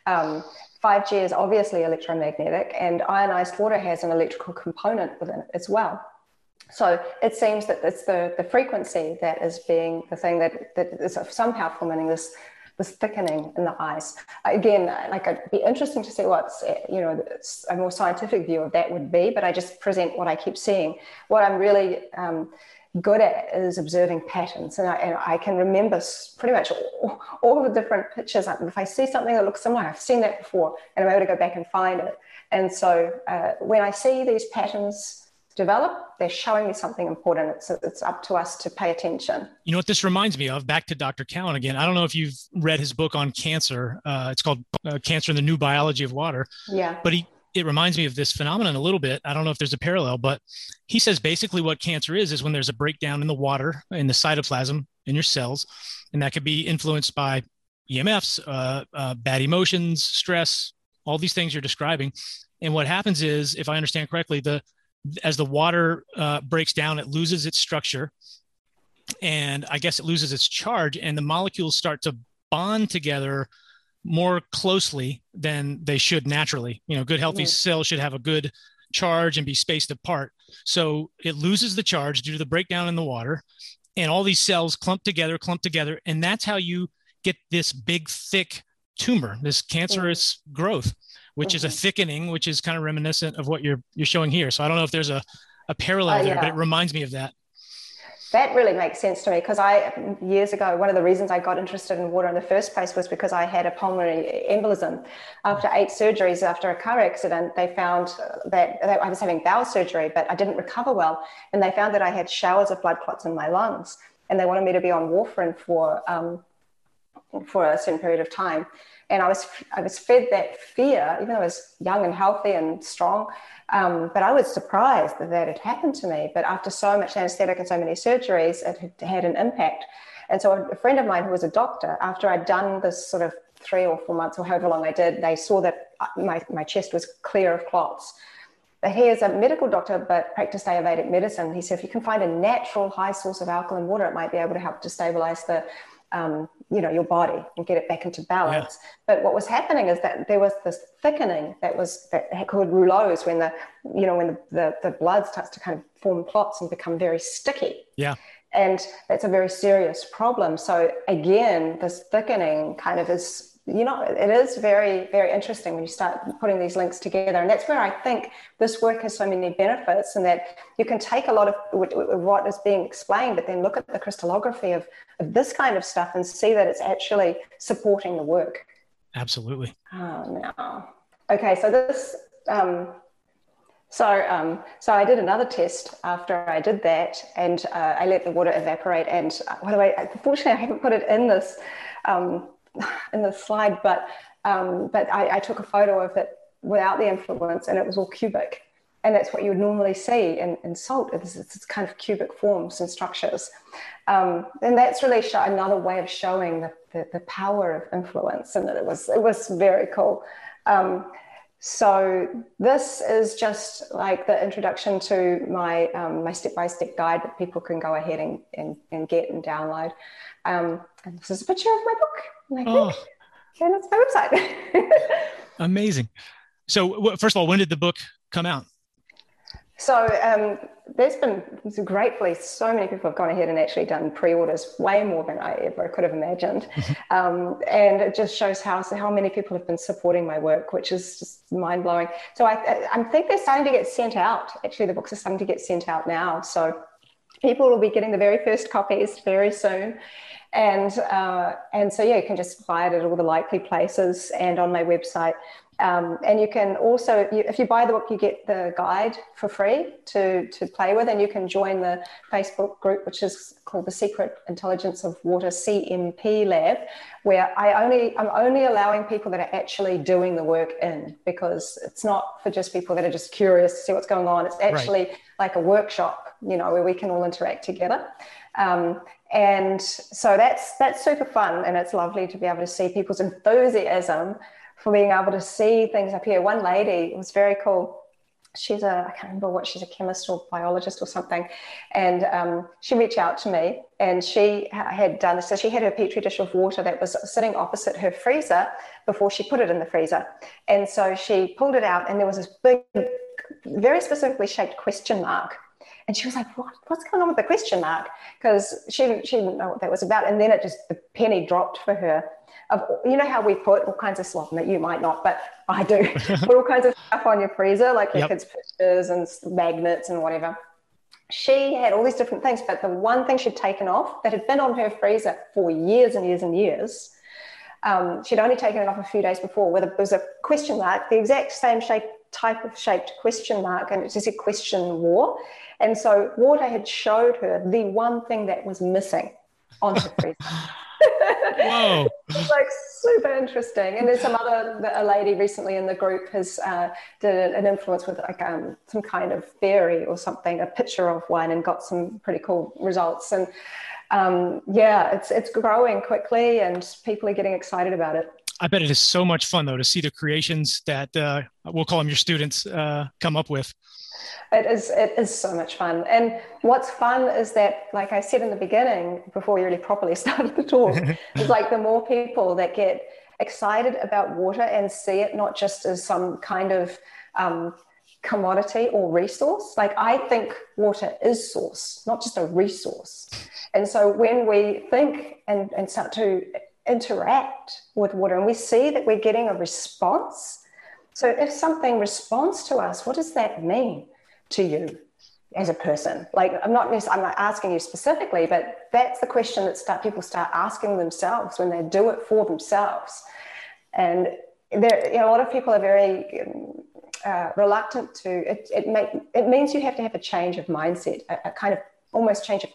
5G is obviously electromagnetic, and ionized water has an electrical component within it as well. So it seems that it's the frequency that is being the thing that is somehow forming this thickening in the ice. Again, like, it'd be interesting to see what's, a more scientific view of that would be, but I just present what I keep seeing. What I'm really good at is observing patterns. And I can remember pretty much all the different pictures. If I see something that looks similar, I've seen that before, and I'm able to go back and find it. And so when I see these patterns develop, they're showing me something important. It's up to us to pay attention. You know what this reminds me of? Back to Dr. Cowan again. I don't know if you've read his book on cancer. It's called Cancer and the New Biology of Water. Yeah. But it reminds me of this phenomenon a little bit. I don't know if there's a parallel, but he says basically what cancer is when there's a breakdown in the water, in the cytoplasm, in your cells, and that could be influenced by EMFs, bad emotions, stress, all these things you're describing. And what happens is, if I understand correctly, the as the water breaks down, it loses its structure, and I guess it loses its charge, and the molecules start to bond together more closely than they should naturally. You know, good healthy cells should have a good charge and be spaced apart. So it loses the charge due to the breakdown in the water, and all these cells clump together. And that's how you get this big, thick tumor, this cancerous growth, which is a thickening, which is kind of reminiscent of what you're showing here. So I don't know if there's a parallel there, but it reminds me of that. That really makes sense to me, because I, years ago, one of the reasons I got interested in water in the first place was because I had a pulmonary embolism. After 8 surgeries, after a car accident, they found that I was having bowel surgery, but I didn't recover well. And they found that I had showers of blood clots in my lungs, and they wanted me to be on warfarin for a certain period of time. And I was fed that fear, even though I was young and healthy and strong, but I was surprised that had happened to me. But after so much anesthetic and so many surgeries, it had an impact. And so a friend of mine who was a doctor, after I'd done this sort of 3 or 4 months or however long I did, they saw that my chest was clear of clots. But he is a medical doctor, but practiced Ayurvedic medicine. He said, if you can find a natural high source of alkaline water, it might be able to help to stabilize the your body and get it back into balance. But what was happening is that there was this thickening that called rouleaux, when the blood starts to kind of form clots and become very sticky. Yeah. And that's a very serious problem. So again, this thickening kind of is, it is very, very interesting when you start putting these links together. And that's where I think this work has so many benefits, and that you can take a lot of what is being explained, but then look at the crystallography of this kind of stuff and see that it's actually supporting the work. Absolutely. Oh, no. Okay. So this, So I did another test after I did that, and I let the water evaporate. And unfortunately, I haven't put it in the slide, but I took a photo of it without the influence, and it was all cubic, and that's what you would normally see in salt. It's kind of cubic forms and structures, and that's really another way of showing the power of influence, and that it was very cool. So this is just like the introduction to my step-by-step guide that people can go ahead and get and download. And this is a picture of my book. And it's my website. Amazing. So first of all, when did the book come out? So there's been, gratefully, so many people have gone ahead and actually done pre-orders, way more than I ever could have imagined. And it just shows how many people have been supporting my work, which is just mind-blowing. So I think they're starting to get sent out. Actually, the books are starting to get sent out now. So people will be getting the very first copies very soon. And so, you can just buy it at all the likely places and on my website. And you can also, if you buy the book, you get the guide for free to play with, and you can join the Facebook group, which is called the Secret Intelligence of Water CMP Lab, where I'm only allowing people that are actually doing the work in, because it's not for just people that are just curious to see what's going on. It's actually like a workshop, where we can all interact together. And so that's super fun, and it's lovely to be able to see people's enthusiasm for being able to see things up here. One lady, it was very cool. She's I can't remember what, she's a chemist or biologist or something. And she reached out to me, and she had done this. So she had her Petri dish of water that was sitting opposite her freezer before she put it in the freezer. And so she pulled it out, and there was this big, very specifically shaped question mark. And she was like, what's going on with the question mark? Because she didn't know what that was about. And then the penny dropped for her. You know how we put all kinds of stuff, that you might not, but I do, put all kinds of stuff on your freezer, like your kids' pictures and magnets and whatever. She had all these different things, but the one thing she'd taken off that had been on her freezer for years and years and years, she'd only taken it off a few days before, where it was a question mark, the exact same type of shaped question mark, and it just said question war. And so water had showed her the one thing that was missing on her freezer. Whoa. It's like super interesting. And there's a lady recently in the group has did an influence with like some kind of berry or something, a picture of one, and got some pretty cool results. And it's growing quickly, and people are getting excited about it. I bet it is so much fun, though, to see the creations that we'll call them your students come up with. It is so much fun. And what's fun is that, like I said in the beginning, before we really properly started the talk, it's like the more people that get excited about water and see it not just as some kind of commodity or resource. Like, I think water is source, not just a resource. And so when we think and start to interact with water and we see that we're getting a response. So if something responds to us, what does that mean to you as a person? Like, I'm not asking you specifically, but that's the question that people start asking themselves when they do it for themselves. And there, a lot of people are very reluctant to it. It means you have to have a change of mindset, a kind of almost change of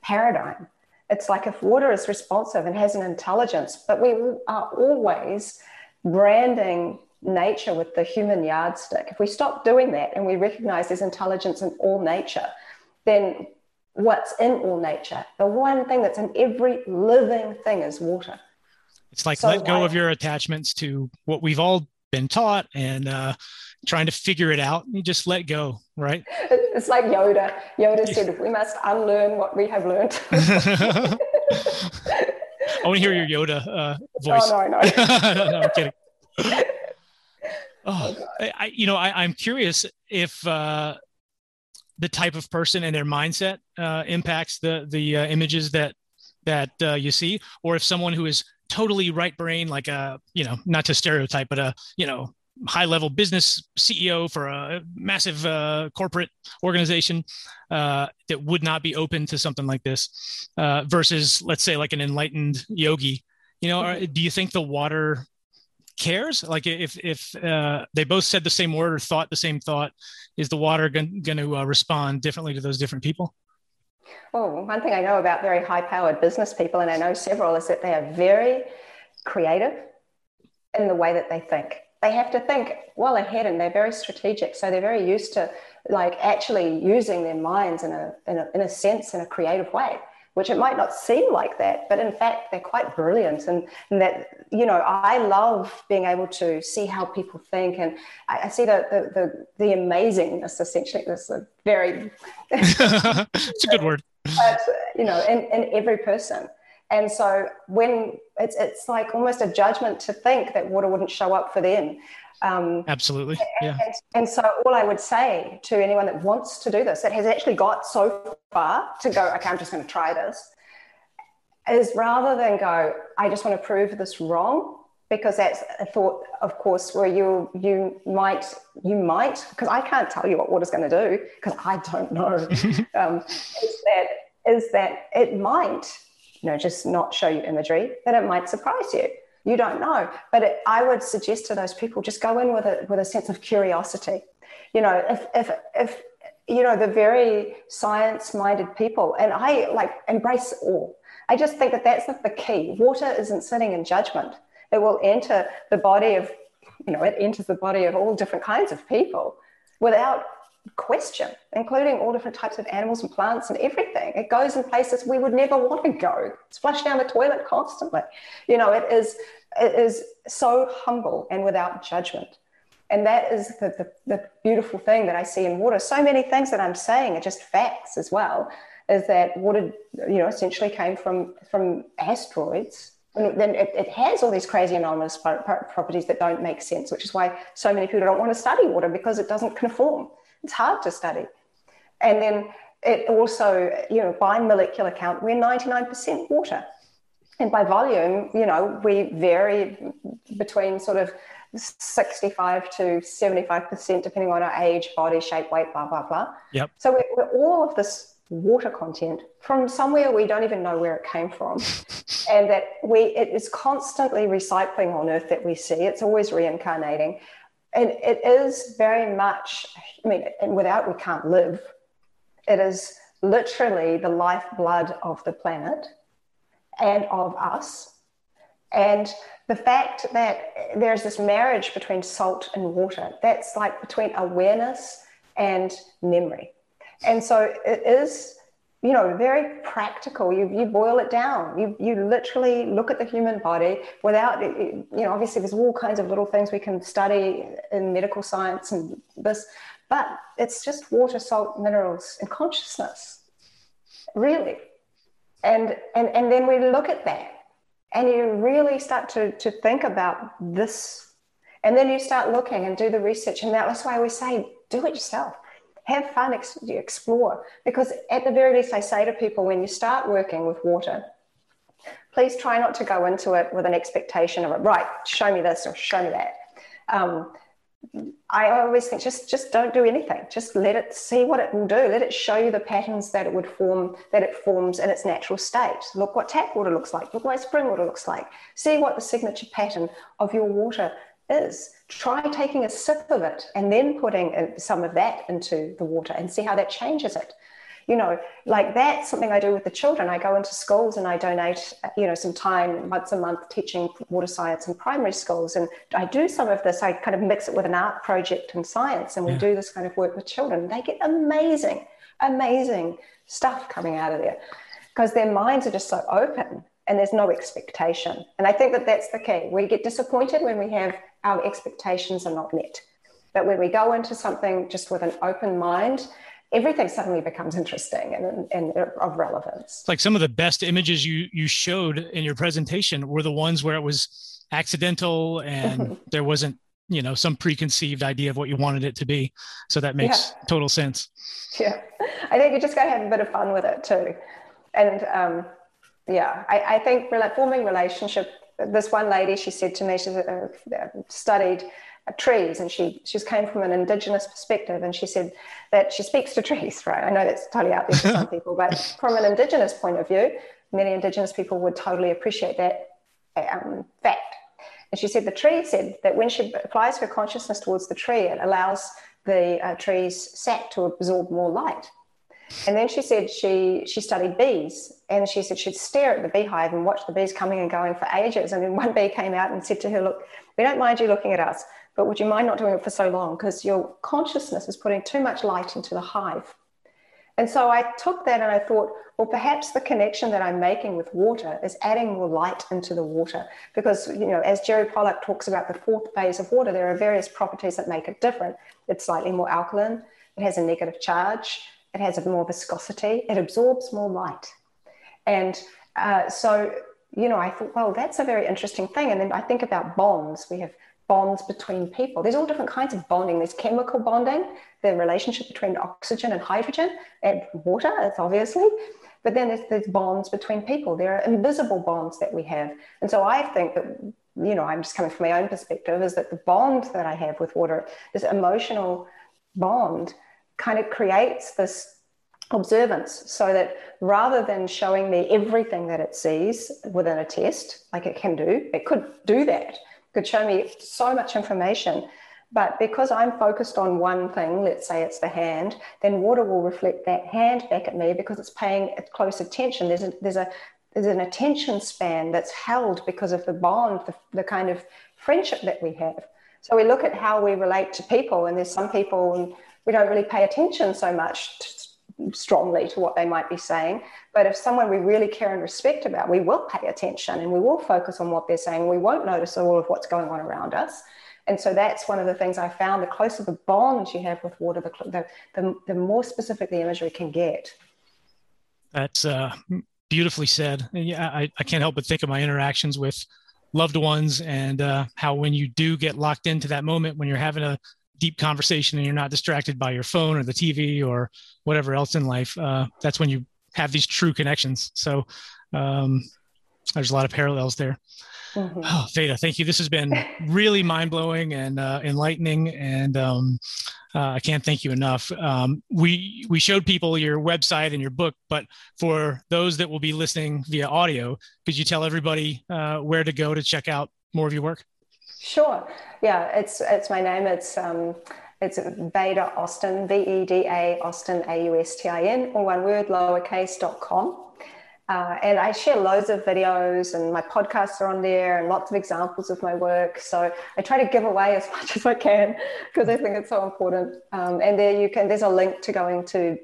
paradigm. It's like, if water is responsive and has an intelligence, but we are always branding nature with the human yardstick. If we stop doing that and we recognize there's intelligence in all nature, then what's in all nature? The one thing that's in every living thing is water. It's like, let go of your attachments to what we've all been taught and trying to figure it out. You just let go, right? It's like Yoda. Yoda said, we must unlearn what we have learned. I want to hear your Yoda voice. Oh, no. No, I'm kidding. Oh, I'm curious if the type of person and their mindset impacts the images that you see, or if someone who is totally right brain, like not to stereotype, but high level business CEO for a massive corporate organization that would not be open to something like this, versus, let's say, like an enlightened yogi. Do you think the water cares? Like, if they both said the same word or thought the same thought, is the water going to respond differently to those different people? Well, one thing I know about very high-powered business people, and I know several, is that they are very creative in the way that they think. They have to think well ahead, and they're very strategic. So they're very used to, like, actually using their minds in a sense, in a creative way, which it might not seem like that, but in fact, they're quite brilliant. And that, I love being able to see how people think. And I see the amazingness, essentially. That's a very... It's a good word. But, in every person. And so when it's like almost a judgment to think that water wouldn't show up for them. Absolutely. Yeah. And so all I would say to anyone that wants to do this, that has actually got so far to go, okay, I'm just going to try this, is rather than go, I just want to prove this wrong, because that's a thought, of course, where you might, because I can't tell you what water's going to do, because I don't know, is that it might, just not show you imagery, that it might surprise you. You don't know. But I would suggest to those people, just go in with a sense of curiosity. If the very science-minded people, and I like embrace all. I just think that that's the key. Water isn't sitting in judgment. It will enter the body of, it enters the body of all different kinds of people without question, including all different types of animals and plants and everything. It goes in places we would never want to go. It's flushed down the toilet constantly. It is so humble and without judgment. And that is the beautiful thing that I see in water. So many things that I'm saying are just facts as well, is that water, essentially came from asteroids. And then it has all these crazy anomalous properties that don't make sense, which is why so many people don't want to study water, because it doesn't conform. It's hard to study. And then it also, by molecular count, we're 99% water. And by volume, we vary between sort of 65 to 75%, depending on our age, body shape, weight, blah, blah, blah. Yep. So we're all of this water content from somewhere we don't even know where it came from. And that it is constantly recycling on Earth that we see. It's always reincarnating. And it is very much, and without we can't live. It is literally the lifeblood of the planet and of us. And the fact that there's this marriage between salt and water, that's like between awareness and memory. And so it is you know, very practical. You boil it down. You literally look at the human body without, you know, obviously there's all kinds of little things we can study in medical science and this, but it's just water, salt, minerals, and consciousness, really. And then we look at that and you really start to think about this. And then you start looking and do the research. And that's why we say, do it yourself. Have fun, explore, because at the very least I say to people, when you start working with water, please try not to go into it with an expectation of, right, show me this or show me that. I always think just don't do anything. Just let it see what it will do. Let it show you the patterns that it would form, that it forms in its natural state. Look what tap water looks like. Look what spring water looks like. See what the signature pattern of your water is. Try taking a sip of it and then putting some of that into the water and see how that changes it. You know, like that's something I do with the children. I go into schools and I donate, you know, some time once a month teaching water science in primary schools. And I do some of this. I kind of mix it with an art project and science, and we do this kind of work with children. They get amazing, amazing stuff coming out of there because their minds are just so open and there's no expectation. And I think that that's the key. We get disappointed when we have our expectations are not met. But when we go into something just with an open mind, everything suddenly becomes interesting and of relevance. It's like some of the best images you showed in your presentation were the ones where it was accidental and there wasn't, you know, some preconceived idea of what you wanted it to be. So that makes total sense. Yeah. I think you just got to have a bit of fun with it too. And I think forming relationship. This one lady, she said to me, she's studied trees, and she came from an indigenous perspective, and she said that she speaks to trees, right? I know that's totally out there for some people, but from an indigenous point of view, many indigenous people would totally appreciate that fact. And she said the tree said that when she applies her consciousness towards the tree, it allows the tree's sap to absorb more light. And then she said she studied bees, and she said she'd stare at the beehive and watch the bees coming and going for ages. And then one bee came out and said to her, look, we don't mind you looking at us, but would you mind not doing it for so long? Because your consciousness is putting too much light into the hive. And so I took that and I thought, well, perhaps the connection that I'm making with water is adding more light into the water. Because, you know, as Jerry Pollack talks about the fourth phase of water, there are various properties that make it different. It's slightly more alkaline. It has a negative charge. It has more viscosity. It absorbs more light. And so, you know, I thought, well, that's a very interesting thing. And then I think about bonds. We have bonds between people. There's all different kinds of bonding. There's chemical bonding, the relationship between oxygen and hydrogen and water, that's obviously. But then there's bonds between people. There are invisible bonds that we have. And so I think that, you know, I'm just coming from my own perspective, is that the bond that I have with water, this emotional bond, kind of creates this observance, so that rather than showing me everything that it sees within a test, like it can do, it could do that, it could show me so much information. But because I'm focused on one thing, let's say it's the hand, then water will reflect that hand back at me because it's paying close attention. There's an attention span that's held because of the bond, the kind of friendship that we have. So we look at how we relate to people, and there's some people, and we don't really pay attention so much strongly to what they might be saying. But if someone we really care and respect about, we will pay attention and we will focus on what they're saying. We won't notice all of what's going on around us. And so that's one of the things I found. The closer the bond you have with water, the more specific the imagery can get. That's beautifully said. And yeah, I can't help but think of my interactions with loved ones, and how when you do get locked into that moment, when you're having a deep conversation and you're not distracted by your phone or the TV or whatever else in life, that's when you have these true connections. So there's a lot of parallels there. Mm-hmm. Oh, Veda, thank you. This has been really mind-blowing and enlightening, and I can't thank you enough. We showed people your website and your book, but for those that will be listening via audio, could you tell everybody where to go to check out more of your work? Sure. Yeah, it's my name. It's Veda Austin, VEDA Austin, AUSTIN, all one word, lowercase.com. And I share loads of videos, and my podcasts are on there, and lots of examples of my work. So I try to give away as much as I can because I think it's so important. And there you can, there's a link to going to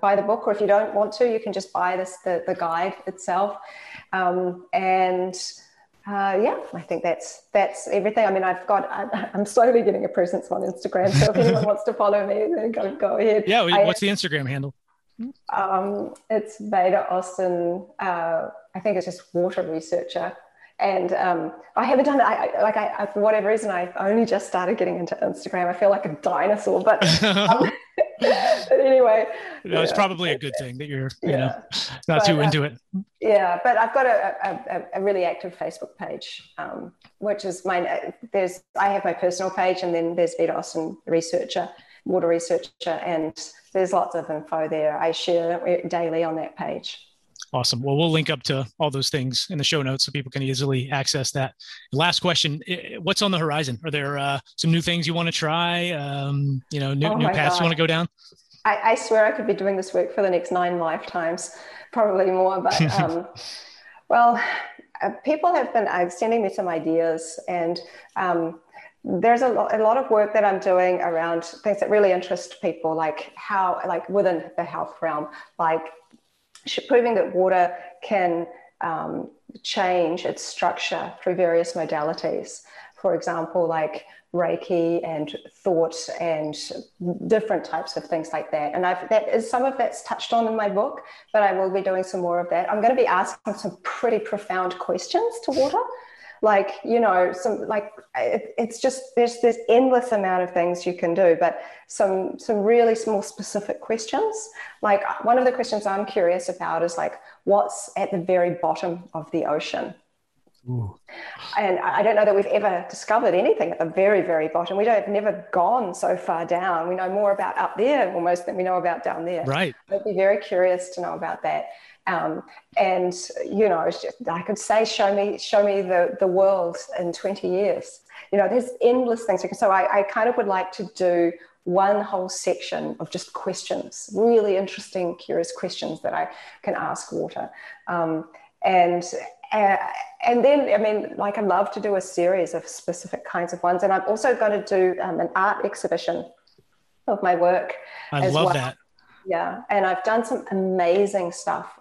buy the book, or if you don't want to, you can just buy this, the guide itself. Yeah, I think that's everything. I mean, I'm slowly getting a presence on Instagram. So if anyone wants to follow me, then go ahead. Yeah. What's the Instagram handle? It's Veda Austin. I think it's just water researcher. And I haven't done, I for whatever reason, I've only just started getting into Instagram. I feel like a dinosaur, but but anyway. No, it's probably a good thing that you're not too into it. Yeah, but I've got a really active Facebook page, which is mine. I have my personal page, and then there's Veda Austin Researcher, Water Researcher, and there's lots of info there. I share daily on that page. Awesome. Well, we'll link up to all those things in the show notes so people can easily access that. Last question. What's on the horizon? Are there some new things you want to try? New paths you want to go down? I swear I could be doing this work for the next 9 lifetimes, probably more. But people have been sending me some ideas, and there's a lot of work that I'm doing around things that really interest people, like within the health realm, like proving that water can change its structure through various modalities. For example, like Reiki and thought and different types of things like that. And some of that's touched on in my book, but I will be doing some more of that. I'm going to be asking some pretty profound questions to water. It's just, there's this endless amount of things you can do, but some really small specific questions. Like one of the questions I'm curious about is like, what's at the very bottom of the ocean? Ooh. And I don't know that we've ever discovered anything at the very, very bottom. We've never gone so far down. We know more about up there almost than we know about down there. Right. I'd be very curious to know about that. I could say, show me the world in 20 years. There's endless things. So I kind of would like to do one whole section of just questions, really interesting, curious questions that I can ask water. And then, I love to do a series of specific kinds of ones. And I'm also going to do an art exhibition of my work. I love that. Yeah. And I've done some amazing stuff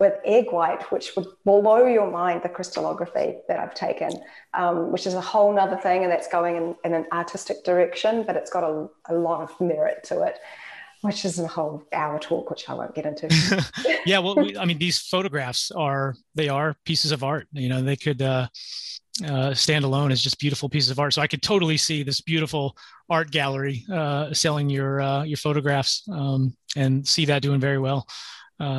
with egg white, which would blow your mind, the crystallography that I've taken, which is a whole nother thing. And that's going in an artistic direction, but it's got a lot of merit to it, which is a whole hour talk, which I won't get into. Yeah. Well, these photographs are pieces of art. They could stand alone as just beautiful pieces of art. So I could totally see this beautiful art gallery selling your photographs and see that doing very well.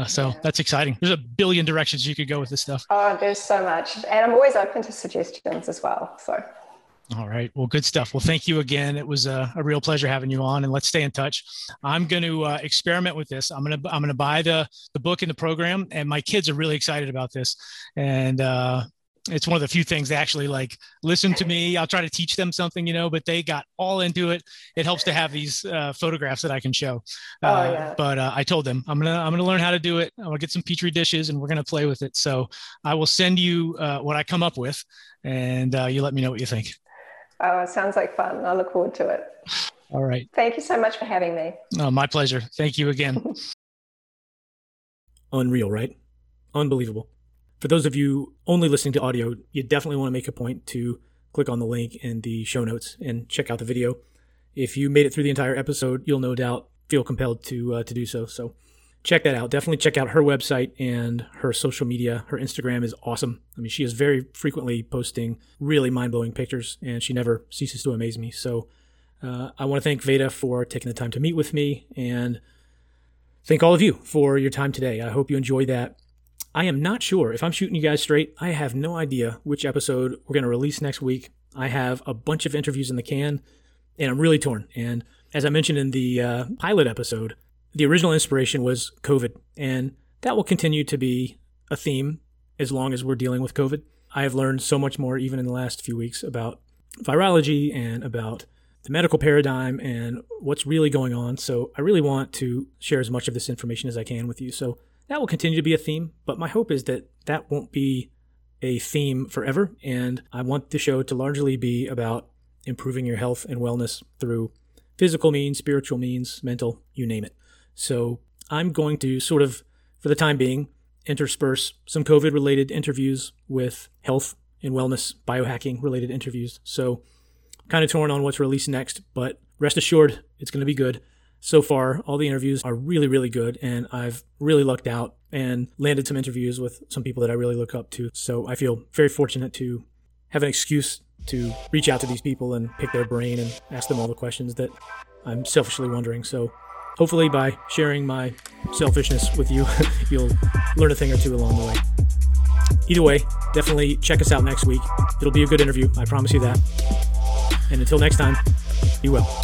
So that's exciting. There's a billion directions you could go with this stuff. Oh, there's so much. And I'm always open to suggestions as well. So. All right. Well, good stuff. Well, thank you again. It was a real pleasure having you on, and let's stay in touch. I'm going to experiment with this. I'm going to buy the book and the program, and my kids are really excited about this. And, it's one of the few things they actually listen to me. I'll try to teach them something, but they got all into it. It helps to have these photographs that I can show. But I told them I'm going to learn how to do it. I'm going to get some Petri dishes and we're going to play with it. So I will send you what I come up with, and you let me know what you think. Oh, it sounds like fun. I look forward to it. All right. Thank you so much for having me. Oh, my pleasure. Thank you again. Unreal, right? Unbelievable. For those of you only listening to audio, you definitely want to make a point to click on the link in the show notes and check out the video. If you made it through the entire episode, you'll no doubt feel compelled to do so. So check that out. Definitely check out her website and her social media. Her Instagram is awesome. She is very frequently posting really mind-blowing pictures, and she never ceases to amaze me. So I want to thank Veda for taking the time to meet with me, and thank all of you for your time today. I hope you enjoyed that. I am not sure if I'm shooting you guys straight. I have no idea which episode we're going to release next week. I have a bunch of interviews in the can, and I'm really torn. And as I mentioned in the pilot episode, the original inspiration was COVID, and that will continue to be a theme as long as we're dealing with COVID. I have learned so much more even in the last few weeks about virology and about the medical paradigm and what's really going on. So I really want to share as much of this information as I can with you. So That will continue to be a theme, but my hope is that that won't be a theme forever, and I want the show to largely be about improving your health and wellness through physical means, spiritual means, mental, you name it. So I'm going to sort of, for the time being, intersperse some COVID-related interviews with health and wellness, biohacking-related interviews. So I'm kind of torn on what's released next, but rest assured, it's going to be good. So far, all the interviews are really, really good, and I've really lucked out and landed some interviews with some people that I really look up to. So I feel very fortunate to have an excuse to reach out to these people and pick their brain and ask them all the questions that I'm selfishly wondering. So hopefully by sharing my selfishness with you, you'll learn a thing or two along the way. Either way, definitely check us out next week. It'll be a good interview, I promise you that. And until next time, be well.